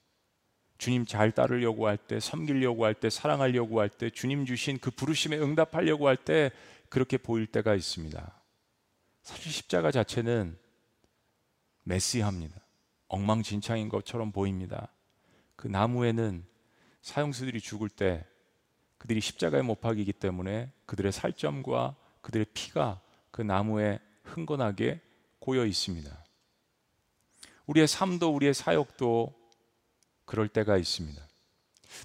주님 잘 따르려고 할 때, 섬기려고 할 때, 사랑하려고 할 때, 주님 주신 그 부르심에 응답하려고 할 때 그렇게 보일 때가 있습니다. 사실 십자가 자체는 메시합니다. 엉망진창인 것처럼 보입니다. 그 나무에는 사형수들이 죽을 때 그들이 십자가에 못 박이기 때문에 그들의 살점과 그들의 피가 그 나무에 흥건하게 고여 있습니다. 우리의 삶도 우리의 사역도 그럴 때가 있습니다.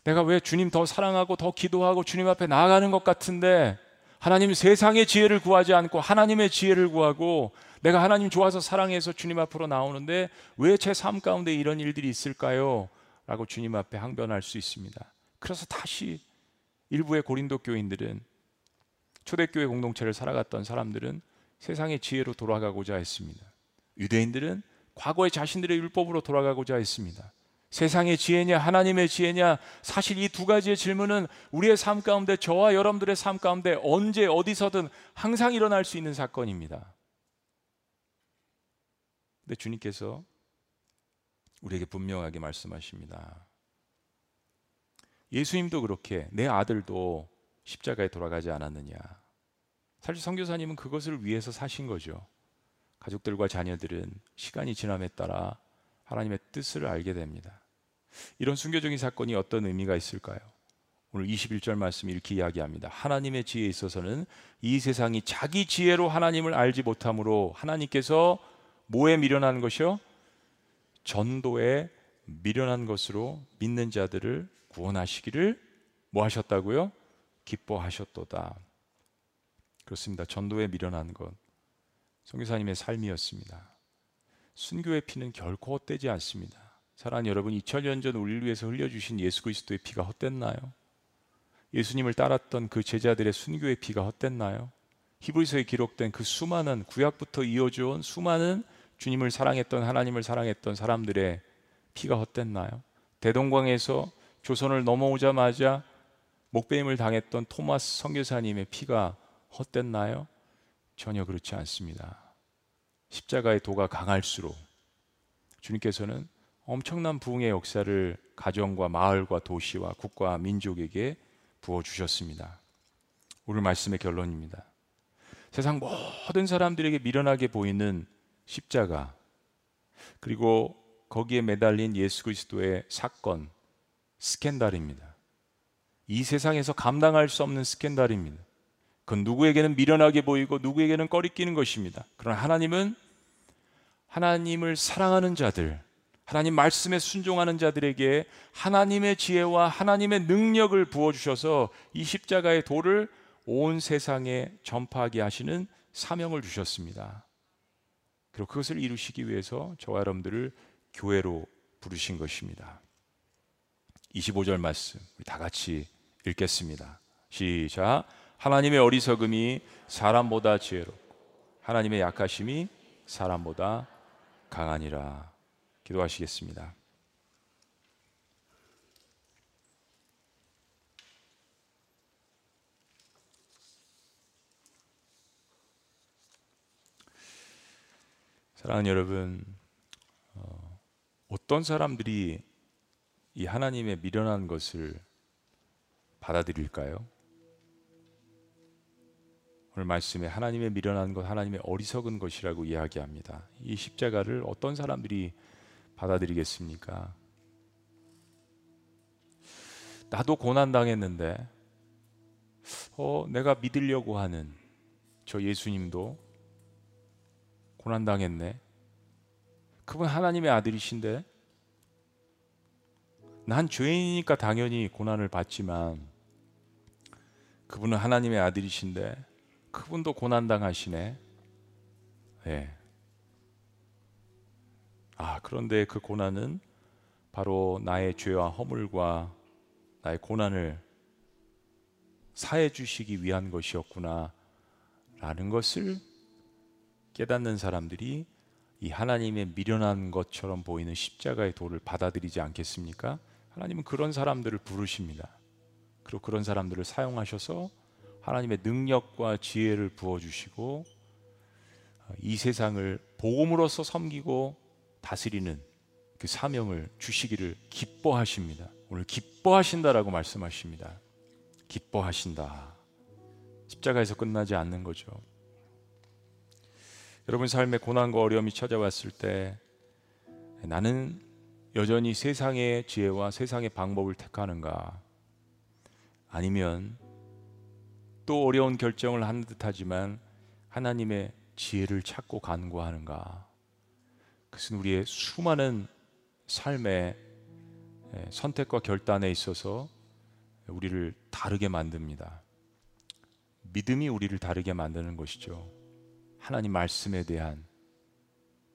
내가 왜 주님 더 사랑하고 더 기도하고 주님 앞에 나아가는 것 같은데 하나님 세상의 지혜를 구하지 않고 하나님의 지혜를 구하고 내가 하나님 좋아서 사랑해서 주님 앞으로 나오는데 왜 제 삶 가운데 이런 일들이 있을까요? 라고 주님 앞에 항변할 수 있습니다. 그래서 다시 일부의 고린도 교인들은 초대교회 공동체를 살아갔던 사람들은 세상의 지혜로 돌아가고자 했습니다. 유대인들은 과거의 자신들의 율법으로 돌아가고자 했습니다. 세상의 지혜냐 하나님의 지혜냐, 사실 이 두 가지의 질문은 우리의 삶 가운데, 저와 여러분들의 삶 가운데 언제 어디서든 항상 일어날 수 있는 사건입니다. 근데 주님께서 우리에게 분명하게 말씀하십니다. 예수님도 그렇게 내 아들도 십자가에 돌아가지 않았느냐. 사실 선교사님은 그것을 위해서 사신 거죠. 가족들과 자녀들은 시간이 지남에 따라 하나님의 뜻을 알게 됩니다. 이런 순교적인 사건이 어떤 의미가 있을까요? 오늘 21절 말씀 이렇게 이야기합니다. 하나님의 지혜에 있어서는 이 세상이 자기 지혜로 하나님을 알지 못함으로 하나님께서 뭐에 미련한 것이요? 전도에 미련한 것으로 믿는 자들을 구원하시기를 뭐 하셨다고요? 기뻐하셨도다. 그렇습니다. 전도에 미련한 것, 선교사님의 삶이었습니다. 순교의 피는 결코 헛되지 않습니다. 사랑하는 여러분, 2000년 전 우리를 위해서 흘려주신 예수 그리스도의 피가 헛됐나요? 예수님을 따랐던 그 제자들의 순교의 피가 헛됐나요? 히브리서에 기록된 그 수많은, 구약부터 이어져 온 수많은 주님을 사랑했던, 하나님을 사랑했던 사람들의 피가 헛됐나요? 대동강에서 조선을 넘어오자마자 목배임을 당했던 토마스 선교사님의 피가 헛됐나요? 전혀 그렇지 않습니다. 십자가의 도가 강할수록 주님께서는 엄청난 부흥의 역사를 가정과 마을과 도시와 국가와 민족에게 부어주셨습니다. 오늘 말씀의 결론입니다. 세상 모든 사람들에게 미련하게 보이는 십자가, 그리고 거기에 매달린 예수 그리스도의 사건, 스캔들입니다. 이 세상에서 감당할 수 없는 스캔들입니다. 그건 누구에게는 미련하게 보이고 누구에게는 꺼리끼는 것입니다. 그러나 하나님은 하나님을 사랑하는 자들, 하나님 말씀에 순종하는 자들에게 하나님의 지혜와 하나님의 능력을 부어주셔서 이 십자가의 도를 온 세상에 전파하게 하시는 사명을 주셨습니다. 그리고 그것을 이루시기 위해서 저와 여러분들을 교회로 부르신 것입니다. 25절 말씀 우리 다 같이 읽겠습니다. 시작! 하나님의 어리석음이 사람보다 지혜롭고 하나님의 약하심이 사람보다 강하니라. 기도하시겠습니다. 사랑하는 여러분, 어떤 사람들이 이 하나님의 미련한 것을 받아들일까요? 오늘 말씀에 하나님의 미련한 것, 하나님의 어리석은 것이라고 이야기합니다. 이 십자가를 어떤 사람들이 받아들이겠습니까? 나도 고난당했는데 내가 믿으려고 하는 저 예수님도 고난당했네. 그분 하나님의 아들이신데 난 죄인이니까 당연히 고난을 받지만 그분은 하나님의 아들이신데 그분도 고난당하시네. 네. 그런데 그 고난은 바로 나의 죄와 허물과 나의 고난을 사해 주시기 위한 것이었구나 라는 것을 깨닫는 사람들이 이 하나님의 미련한 것처럼 보이는 십자가의 도를 받아들이지 않겠습니까? 하나님은 그런 사람들을 부르십니다. 그리고 그런 사람들을 사용하셔서 하나님의 능력과 지혜를 부어주시고 이 세상을 복음으로써 섬기고 다스리는 그 사명을 주시기를 기뻐하십니다. 오늘 기뻐하신다라고 말씀하십니다. 기뻐하신다. 십자가에서 끝나지 않는 거죠. 여러분 삶에 고난과 어려움이 찾아왔을 때 나는 여전히 세상의 지혜와 세상의 방법을 택하는가, 아니면 또 어려운 결정을 하는 듯하지만 하나님의 지혜를 찾고 간구하는가. 그것은 우리의 수많은 삶의 선택과 결단에 있어서 우리를 다르게 만듭니다. 믿음이 우리를 다르게 만드는 것이죠. 하나님 말씀에 대한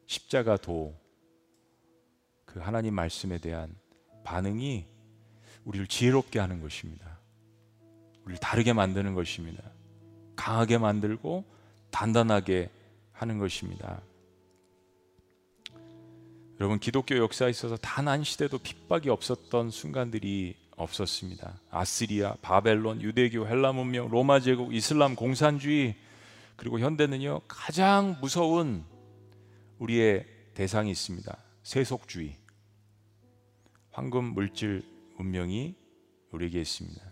십자가 도, 그 하나님 말씀에 대한 반응이 우리를 지혜롭게 하는 것입니다. 우리를 다르게 만드는 것입니다. 강하게 만들고 단단하게 하는 것입니다. 여러분, 기독교 역사에 있어서 단 한 시대도 핍박이 없었던 순간들이 없었습니다. 아시리아, 바벨론, 유대교, 헬라 문명, 로마 제국, 이슬람, 공산주의, 그리고 현대는요 가장 무서운 우리의 대상이 있습니다. 세속주의, 황금 물질 문명이 우리에게 있습니다.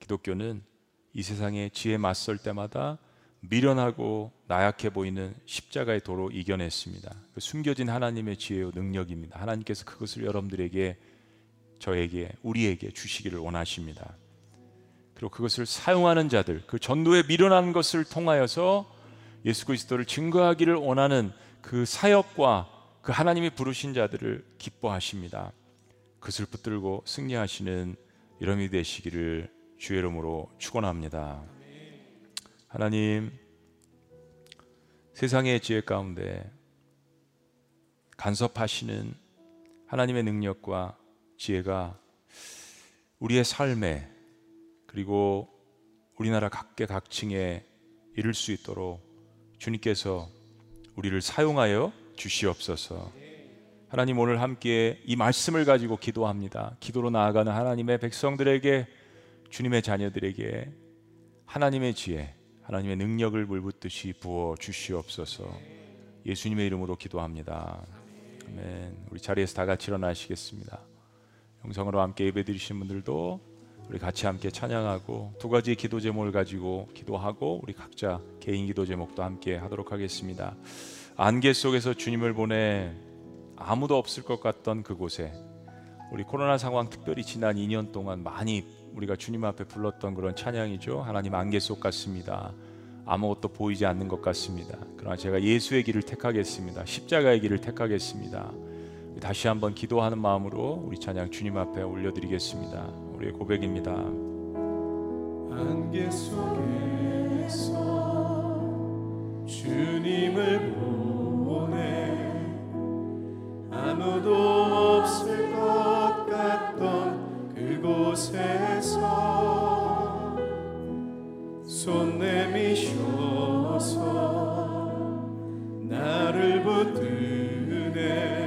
기독교는 이 세상의 지혜에 맞설 때마다 미련하고 나약해 보이는 십자가의 도로 이겨냈습니다. 숨겨진 하나님의 지혜와 능력입니다. 하나님께서 그것을 여러분들에게 저에게, 우리에게 주시기를 원하십니다. 그리고 그것을 사용하는 자들, 그 전도에 미련한 것을 통하여서 예수 그리스도를 증거하기를 원하는 그 사역과 그 하나님이 부르신 자들을 기뻐하십니다. 그것을 붙들고 승리하시는 일원이 되시기를 주의 이름으로 축원합니다. 하나님, 세상의 지혜 가운데 간섭하시는 하나님의 능력과 지혜가 우리의 삶에 그리고 우리나라 각계각층에 이를 수 있도록 주님께서 우리를 사용하여 주시옵소서. 하나님, 오늘 함께 이 말씀을 가지고 기도합니다. 기도로 나아가는 하나님의 백성들에게, 주님의 자녀들에게 하나님의 지혜, 하나님의 능력을 물붓듯이 부어 주시옵소서. 예수님의 이름으로 기도합니다. 아멘. 우리 자리에서 다 같이 일어나시겠습니다. 영상으로 함께 예배드리신 분들도 우리 같이 함께 찬양하고, 두 가지 기도 제목을 가지고 기도하고, 우리 각자 개인 기도 제목도 함께 하도록 하겠습니다. 안개 속에서 주님을 보내 아무도 없을 것 같던 그곳에, 우리 코로나 상황 특별히 지난 2년 동안 많이 우리가 주님 앞에 불렀던 그런 찬양이죠. 하나님, 안개 속 같습니다. 아무것도 보이지 않는 것 같습니다. 그러나 제가 예수의 길을 택하겠습니다. 십자가의 길을 택하겠습니다. 다시 한번 기도하는 마음으로 우리 찬양 주님 앞에 올려드리겠습니다. 우리의 고백입니다. 안개 속에서 주님을 보내 아무도 없을 것 같던 그곳에서 손 내미셔서 나를 붙드네.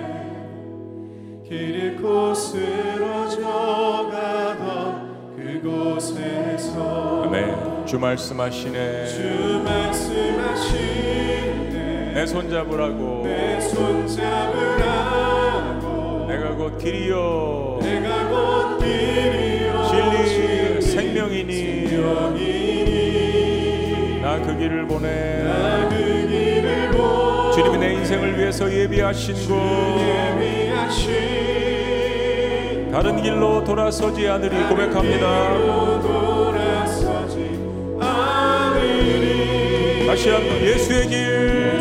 길 잃고 쓰러져 가던 그곳에서. 아멘. 주 말씀하시네. 주 말씀하시네. 내 손 잡으라고. 내 손 잡으라고. 내가 곧 길이요. 내가 곧 길이요. 진리 생명이니. 생명이니. 나 그 길을 보내. 나 그 길을 보내. 주님이 내 인생을 위해서 예비하신 곳. 예비하신 다른 길로 돌아서지 않으리 고백합니다. 길로 돌아서지 않으리. 다시 한번 예수의 길.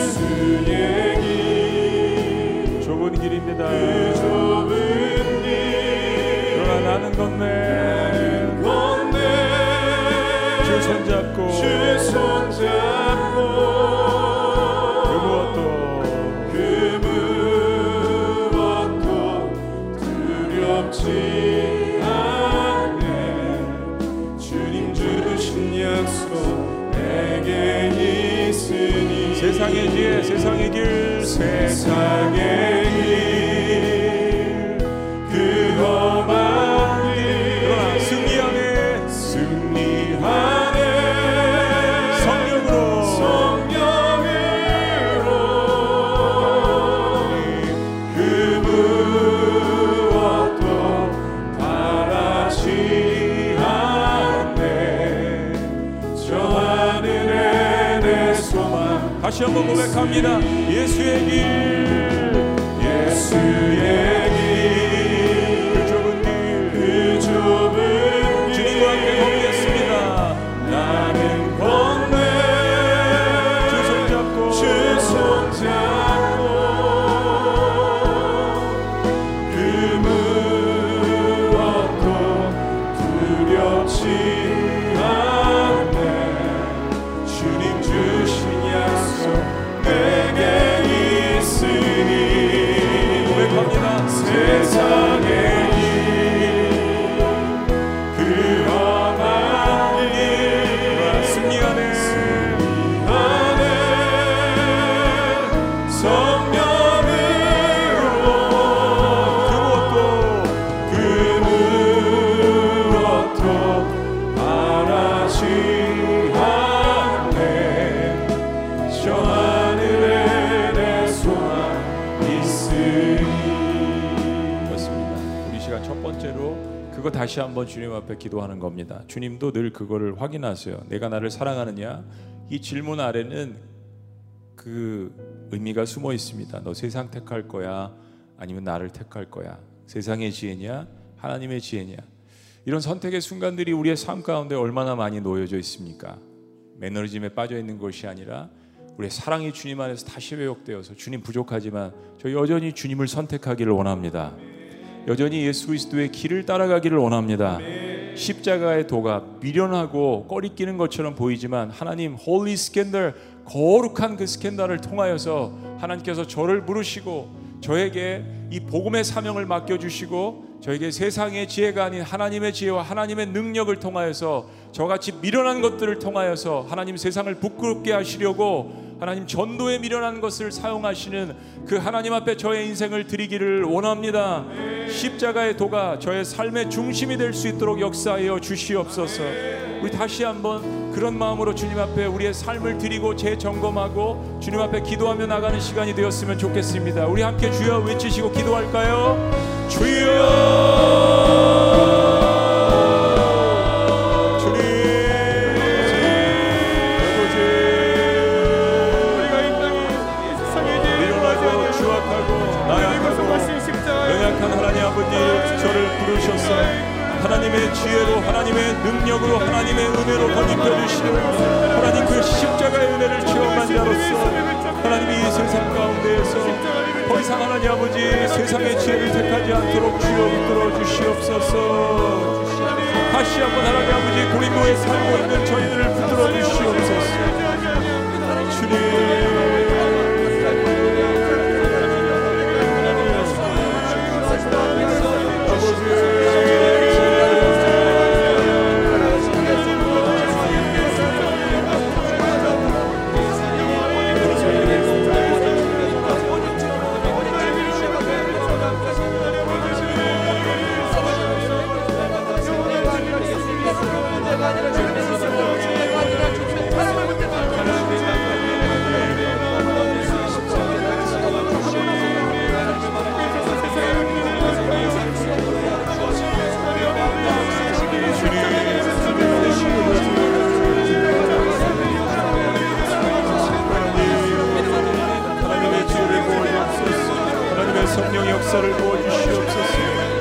예수의 길. 좁은 길입니다. 그 좁은 길. 그러나 나는 건네. 주 손잡고 그 무엇도 두렵지 않네. 주님 주신 약속 내게 있으니. 세상의 지혜, 세상의 길, 세상의 길, 그 험한 길, 그러나 승리하네. 승리하네. 다시 한번 고백합니다. 예수의 길, 예수의 길, 그 좁은 길, 그 좁은 길, 주님과 함께 걷겠습니다. 나는 건네. 주 손잡고, 주 손잡고 그 무엇도 두렵지. 세상의 길, 그 험한 길, 승리하네. 승리하네. 성령으로 그 무엇도 바라지 않네. 저 하늘에 내 소망 있으니. 첫 번째로 그거 다시 한번 주님 앞에 기도하는 겁니다. 주님도 늘 그거를 확인하세요. 내가 나를 사랑하느냐? 이 질문 아래는 그 의미가 숨어 있습니다. 너 세상 택할 거야? 아니면 나를 택할 거야? 세상의 지혜냐? 하나님의 지혜냐. 이런 선택의 순간들이 우리의 삶 가운데 얼마나 많이 놓여져 있습니까? 매너리즘에 빠져있는 것이 아니라 우리의 사랑이 주님 안에서 다시 회복되어서, 주님 부족하지만 저 여전히 주님을 선택하기를 원합니다. 여전히 예수 그리스도의 길을 따라가기를 원합니다. 십자가의 도가 미련하고 꺼리끼는 것처럼 보이지만 하나님 홀리 스캔들, 거룩한 그 스캔들을 통하여서 하나님께서 저를 부르시고 저에게 이 복음의 사명을 맡겨주시고 저에게 세상의 지혜가 아닌 하나님의 지혜와 하나님의 능력을 통하여서, 저같이 미련한 것들을 통하여서 하나님 세상을 부끄럽게 하시려고 하나님 전도에 미련한 것을 사용하시는 그 하나님 앞에 저의 인생을 드리기를 원합니다. 십자가의 도가 저의 삶의 중심이 될 수 있도록 역사하여 주시옵소서. 우리 다시 한번 그런 마음으로 주님 앞에 우리의 삶을 드리고 재점검하고 주님 앞에 기도하며 나가는 시간이 되었으면 좋겠습니다. 우리 함께 주여 외치시고 기도할까요? 주여! 하나님의 지혜로, 하나님의 능력으로, 하나님의 은혜로 건립해주시고, 하나님 그 십자가의 은혜를 체험한 자로서 하나님이 이 세상 가운데에서 더 이상 하나님 아버지 세상의 지혜를 택하지 않도록 주여 이끌어 주시옵소서. 다시 한번 하나님 아버지 고린도에 살고 있는 저희들을 붙들어 주시옵소서. 주님, 성령의 역사를 부어주시옵소서.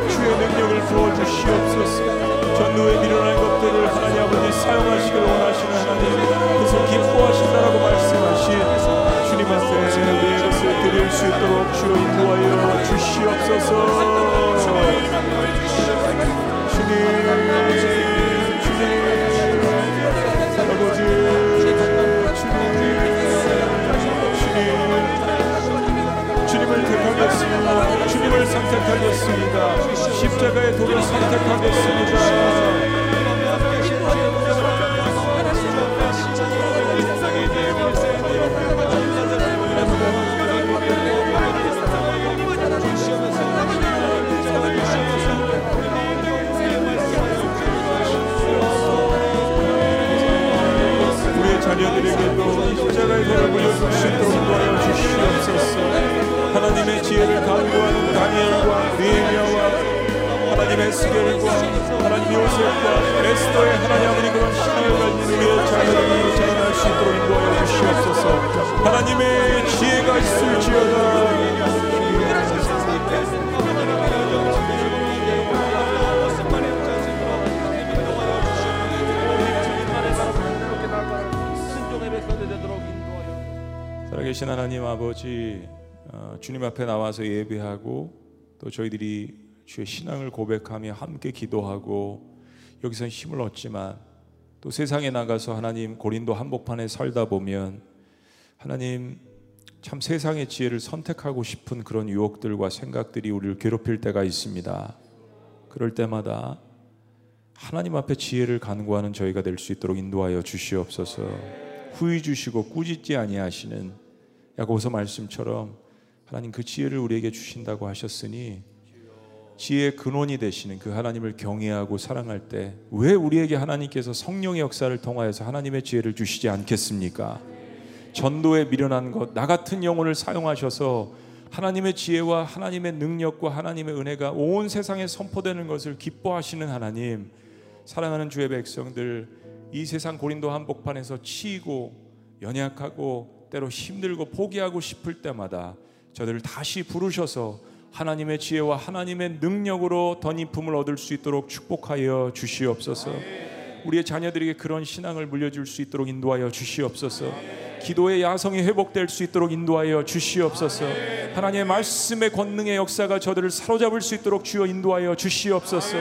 주의 능력을 부어주시옵소서. 전도에 미련한 것들을 하나님 아버지 사용하시길 원하시는 하나님, 그래서 기뻐하신다라고 말씀하신 주님 앞에 우리의 것을 드릴 수 있도록 주여 인도하여 주시옵소서. 주님, 주님, 아버지, 주님을 택하겠습니다. 주님을 선택하겠습니다. 십자가의 도를 선택하겠습니다. 우리의 자녀들에게도 십자가의 도를 보여줄 수 있도록 도와주시옵소서. 하나님의 지혜를 강구한 다니엘과 느헤미야와 하나님의 스겔과 하나님 요셉과 에스더의 하나님 아버지 그런 신앙을 가진 우리의 자녀들이 자라날 수 있도록 인도하여 주시옵소서. 하나님의 지혜가 있을지어다. 살아계신 하나님 아버지, 주님 앞에 나와서 예배하고 또 저희들이 주의 신앙을 고백하며 함께 기도하고 여기서 힘을 얻지만 또 세상에 나가서 하나님 고린도 한복판에 살다 보면 하나님 참 세상의 지혜를 선택하고 싶은 그런 유혹들과 생각들이 우리를 괴롭힐 때가 있습니다. 그럴 때마다 하나님 앞에 지혜를 간구하는 저희가 될 수 있도록 인도하여 주시옵소서. 후회 주시고 꾸짖지 아니하시는 야고보서 말씀처럼 하나님 그 지혜를 우리에게 주신다고 하셨으니 지혜의 근원이 되시는 그 하나님을 경외하고 사랑할 때 왜 우리에게 하나님께서 성령의 역사를 통하여서 하나님의 지혜를 주시지 않겠습니까? 전도에 미련한 것, 나 같은 영혼을 사용하셔서 하나님의 지혜와 하나님의 능력과 하나님의 은혜가 온 세상에 선포되는 것을 기뻐하시는 하나님, 사랑하는 주의 백성들, 이 세상 고린도 한복판에서 치이고 연약하고 때로 힘들고 포기하고 싶을 때마다 저들을 다시 부르셔서 하나님의 지혜와 하나님의 능력으로 덧입음을 얻을 수 있도록 축복하여 주시옵소서. 우리의 자녀들에게 그런 신앙을 물려줄 수 있도록 인도하여 주시옵소서. 기도의 야성이 회복될 수 있도록 인도하여 주시옵소서. 하나님의 말씀의 권능의 역사가 저들을 사로잡을 수 있도록 주여 인도하여 주시옵소서.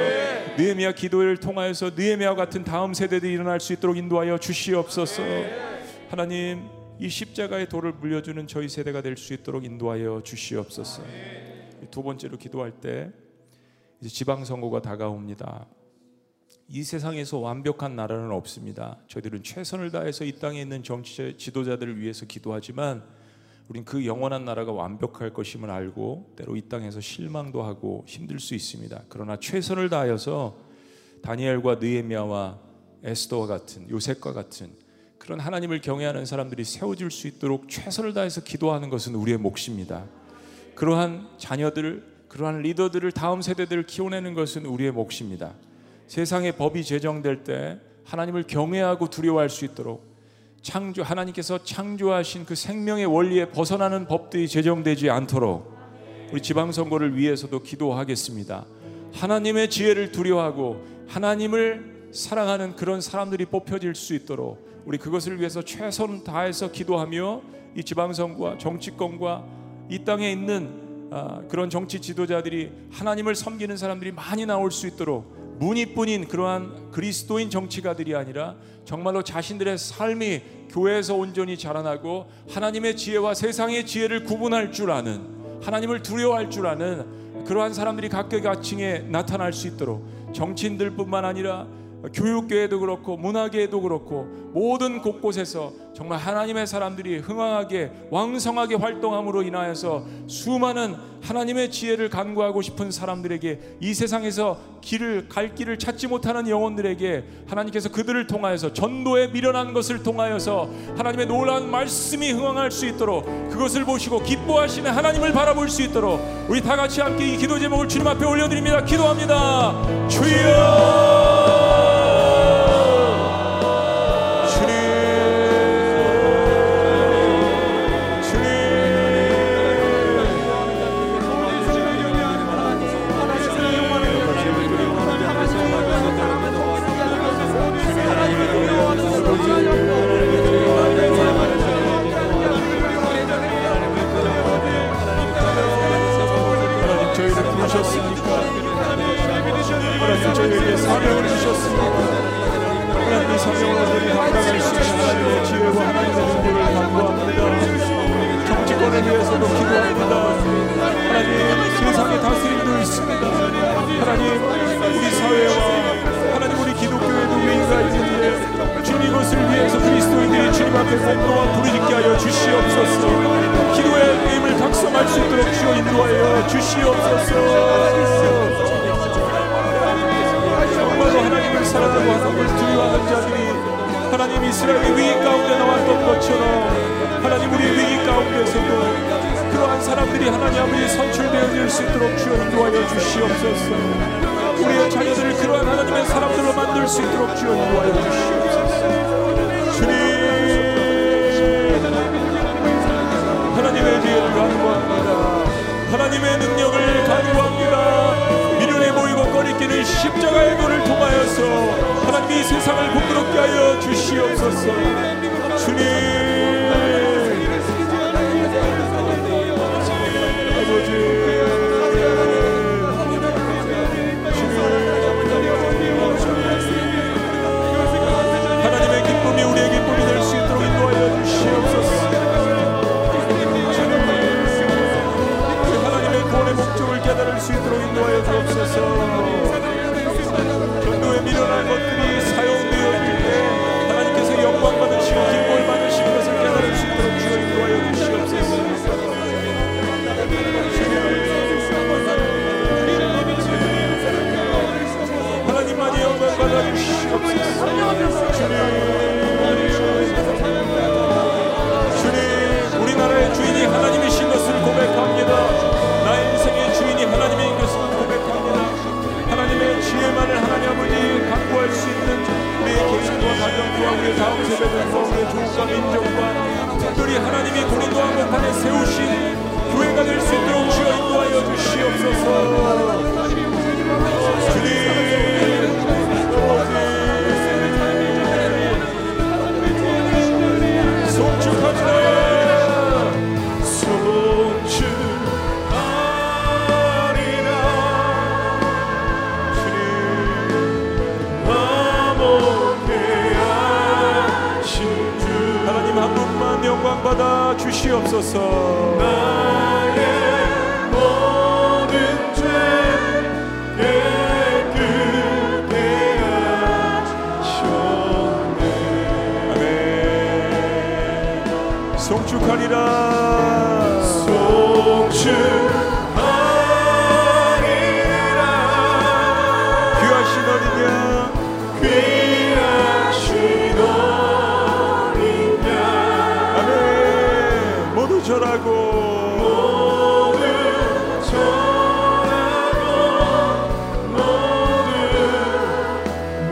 느헤미야 기도를 통하여서 느헤미야 같은 다음 세대들이 일어날 수 있도록 인도하여 주시옵소서. 하나님, 이 십자가의 돌을 물려주는 저희 세대가 될 수 있도록 인도하여 주시옵소서. 두 번째로 기도할 때 이제 지방선거가 다가옵니다. 이 세상에서 완벽한 나라는 없습니다. 저희들은 최선을 다해서 이 땅에 있는 정치 지도자들을 위해서 기도하지만 우린 그 영원한 나라가 완벽할 것임을 알고 때로 이 땅에서 실망도 하고 힘들 수 있습니다. 그러나 최선을 다하여서 다니엘과 느헤미야와 에스더와 같은 요셉과 같은 그런 하나님을 경외하는 사람들이 세워질 수 있도록 최선을 다해서 기도하는 것은 우리의 몫입니다. 그러한 자녀들, 그러한 리더들을 다음 세대들을 키워내는 것은 우리의 몫입니다. 세상의 법이 제정될 때 하나님을 경외하고 두려워할 수 있도록 하나님께서 창조하신 그 생명의 원리에 벗어나는 법들이 제정되지 않도록 우리 지방선거를 위해서도 기도하겠습니다. 하나님의 지혜를 두려워하고 하나님을 사랑하는 그런 사람들이 뽑혀질 수 있도록 우리 그것을 위해서 최선을 다해서 기도하며 이 지방선거와 정치권과 이 땅에 있는 그런 정치 지도자들이 하나님을 섬기는 사람들이 많이 나올 수 있도록 문이뿐인 그러한 그리스도인 정치가들이 아니라 정말로 자신들의 삶이 교회에서 온전히 자라나고 하나님의 지혜와 세상의 지혜를 구분할 줄 아는, 하나님을 두려워할 줄 아는 그러한 사람들이 각계각층에 나타날 수 있도록 정치인들뿐만 아니라 교육계에도 그렇고 문화계에도 그렇고 모든 곳곳에서 정말 하나님의 사람들이 흥황하게 왕성하게 활동함으로 인하여서 수많은 하나님의 지혜를 간구하고 싶은 사람들에게, 이 세상에서 갈 길을 찾지 못하는 영혼들에게 하나님께서 그들을 통하여서 전도에 미련한 것을 통하여서 하나님의 놀라운 말씀이 흥황할 수 있도록, 그것을 보시고 기뻐하시는 하나님을 바라볼 수 있도록 우리 다 같이 함께 이 기도 제목을 주님 앞에 올려드립니다. 기도합니다. 주여, 하나님의 지혜만을 하나님 아버지 간구할 수 있는 주시옵소서. 나의 모든 죄 깨끗게 하셨네. 아멘. 송축하리라 송축하리라 귀하신 어린양 귀하신 어린양. 아멘. 모두 절하고 모두 절하고 모두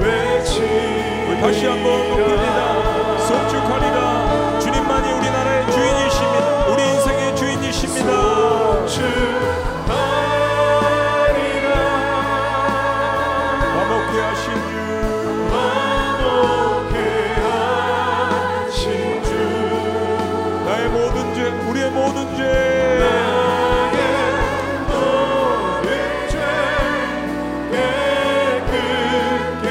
외치리라. 다시 한번 높입니다. 송축하리라. 주님만이 우리나라의 주인이십니다. 우리 인생의 주인이십니다. 송축하리라. 화목케 하신 주 화목케 하신 주. 나의 모든 죄 우리의 모든 죄 나의 모든 죄 깨끗게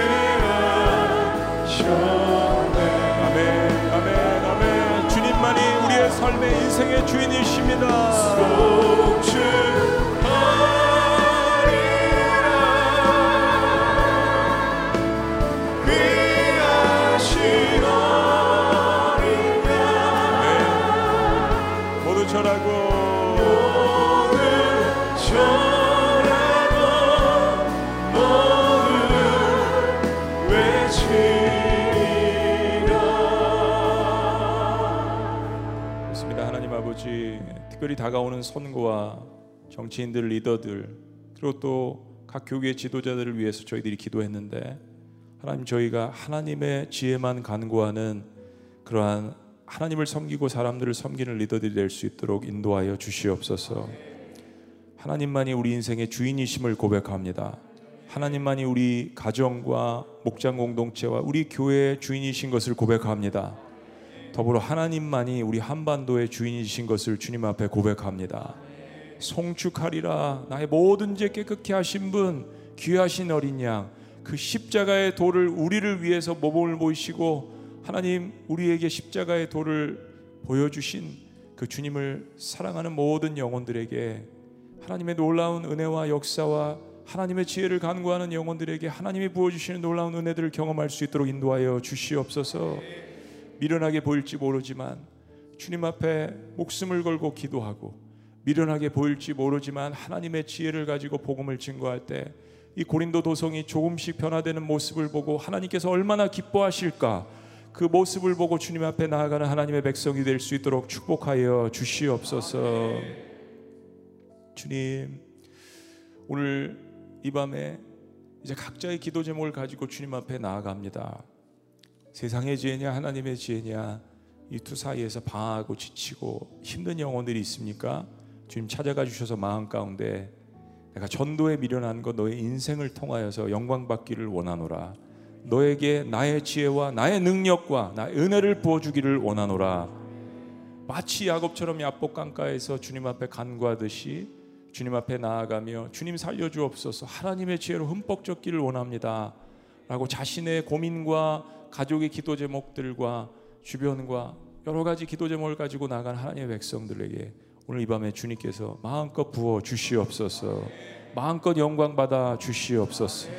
하셨네. 아멘 아멘 아멘. 주님만이 우리의 삶의 인생의 주인이십니다. 송축하리라 귀하신 어린 양. 모두 절하고 모든 절하고 모든 외치리라. 그렇습니다. 하나님 아버지, 특별히 다가오는 선거와 정치인들, 리더들, 그리고 또 각 교계의 지도자들을 위해서 저희들이 기도했는데, 하나님, 저희가 하나님의 지혜만 간구하는 그러한 하나님을 섬기고 사람들을 섬기는 리더들이 될 수 있도록 인도하여 주시옵소서. 하나님만이 우리 인생의 주인이심을 고백합니다. 하나님만이 우리 가정과 목장 공동체와 우리 교회의 주인이신 것을 고백합니다. 더불어 하나님만이 우리 한반도의 주인이신 것을 주님 앞에 고백합니다. 송축하리라. 나의 모든 죄 깨끗게 하신 분 귀하신 어린 양, 그 십자가의 돌을 우리를 위해서 모범을 보이시고 하나님 우리에게 십자가의 돌을 보여주신 그 주님을 사랑하는 모든 영혼들에게 하나님의 놀라운 은혜와 역사와 하나님의 지혜를 간구하는 영혼들에게 하나님이 부어주시는 놀라운 은혜들을 경험할 수 있도록 인도하여 주시옵소서. 미련하게 보일지 모르지만 주님 앞에 목숨을 걸고 기도하고, 미련하게 보일지 모르지만 하나님의 지혜를 가지고 복음을 증거할 때 이 고린도 도성이 조금씩 변화되는 모습을 보고 하나님께서 얼마나 기뻐하실까, 그 모습을 보고 주님 앞에 나아가는 하나님의 백성이 될 수 있도록 축복하여 주시옵소서. 주님, 오늘 이 밤에 이제 각자의 기도 제목을 가지고 주님 앞에 나아갑니다. 세상의 지혜냐 하나님의 지혜냐, 이 두 사이에서 방황하고 지치고 힘든 영혼들이 있습니까? 주님 찾아가 주셔서 마음 가운데 내가 전도에 미련한 것 너의 인생을 통하여서 영광받기를 원하노라. 너에게 나의 지혜와 나의 능력과 나의 은혜를 부어주기를 원하노라. 마치 야곱처럼 야복강가에서 주님 앞에 간구하듯이 주님 앞에 나아가며 주님 살려주옵소서, 하나님의 지혜로 흠뻑 젖기를 원합니다 라고 자신의 고민과 가족의 기도 제목들과 주변과 여러 가지 기도 제목을 가지고 나간 하나님의 백성들에게 오늘 이 밤에 주님께서 마음껏 부어 주시옵소서. 마음껏 영광받아 주시옵소서.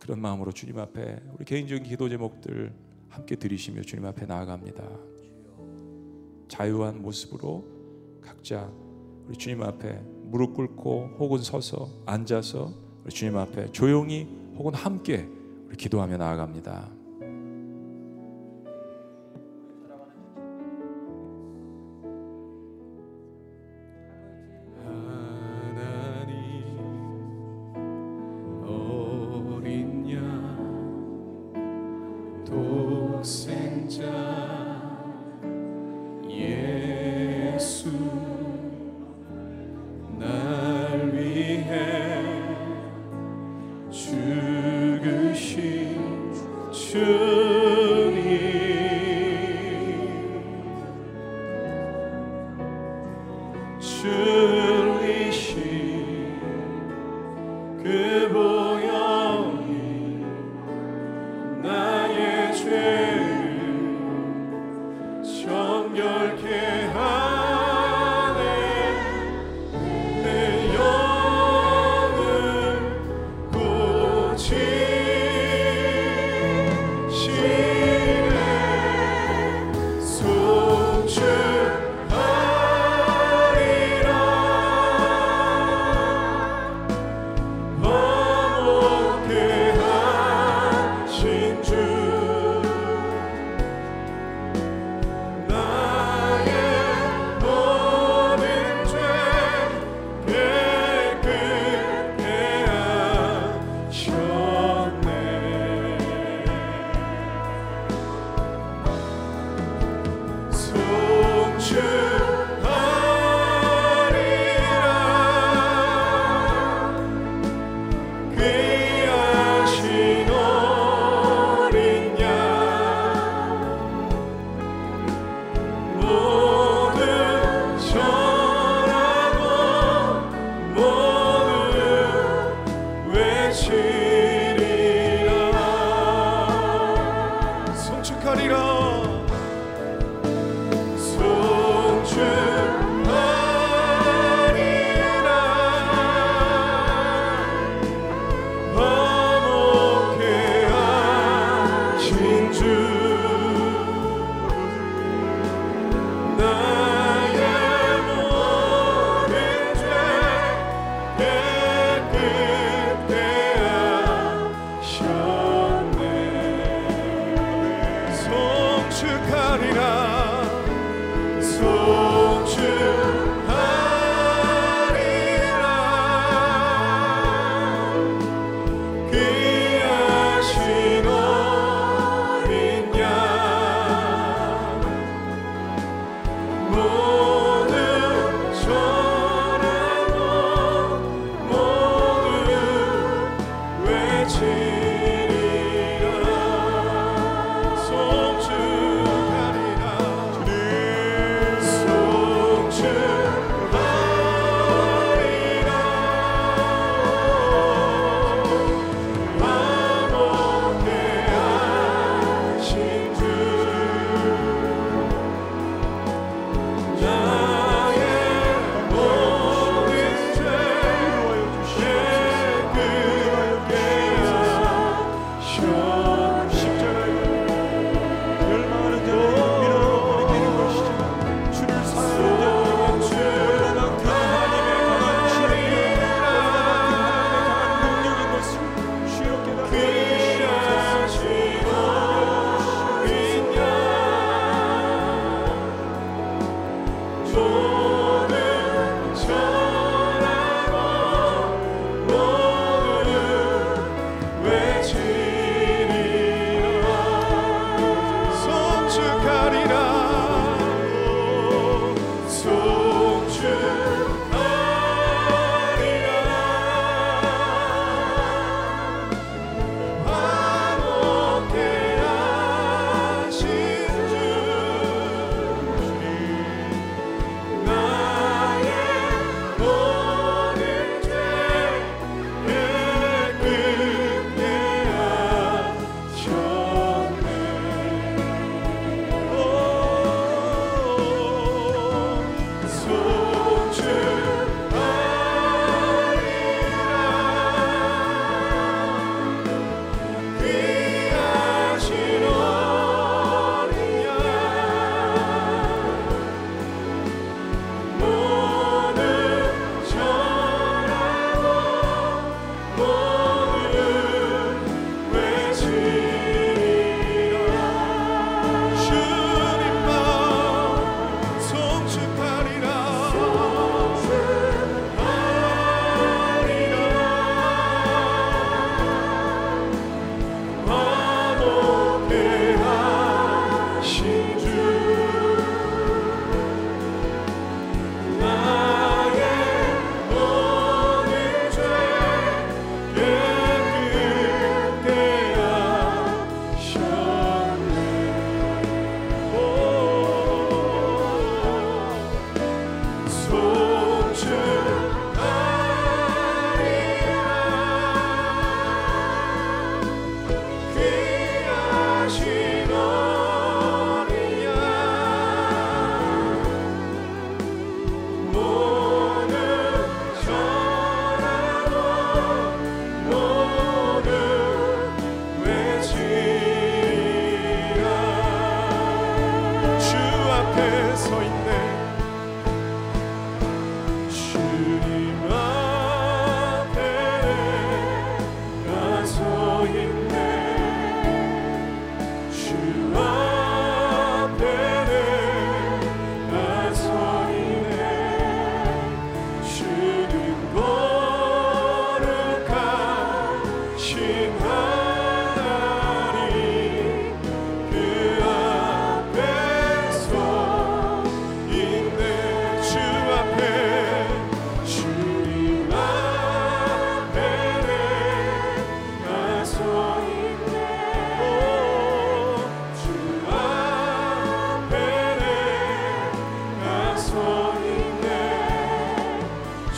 그런 마음으로 주님 앞에 우리 개인적인 기도 제목들 함께 드리시며 주님 앞에 나아갑니다. 자유한 모습으로 각자 우리 주님 앞에 무릎 꿇고 혹은 서서 앉아서 우리 주님 앞에 조용히 혹은 함께 우리 기도하며 나아갑니다. 나의 죄를 정결케 하소서.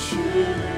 주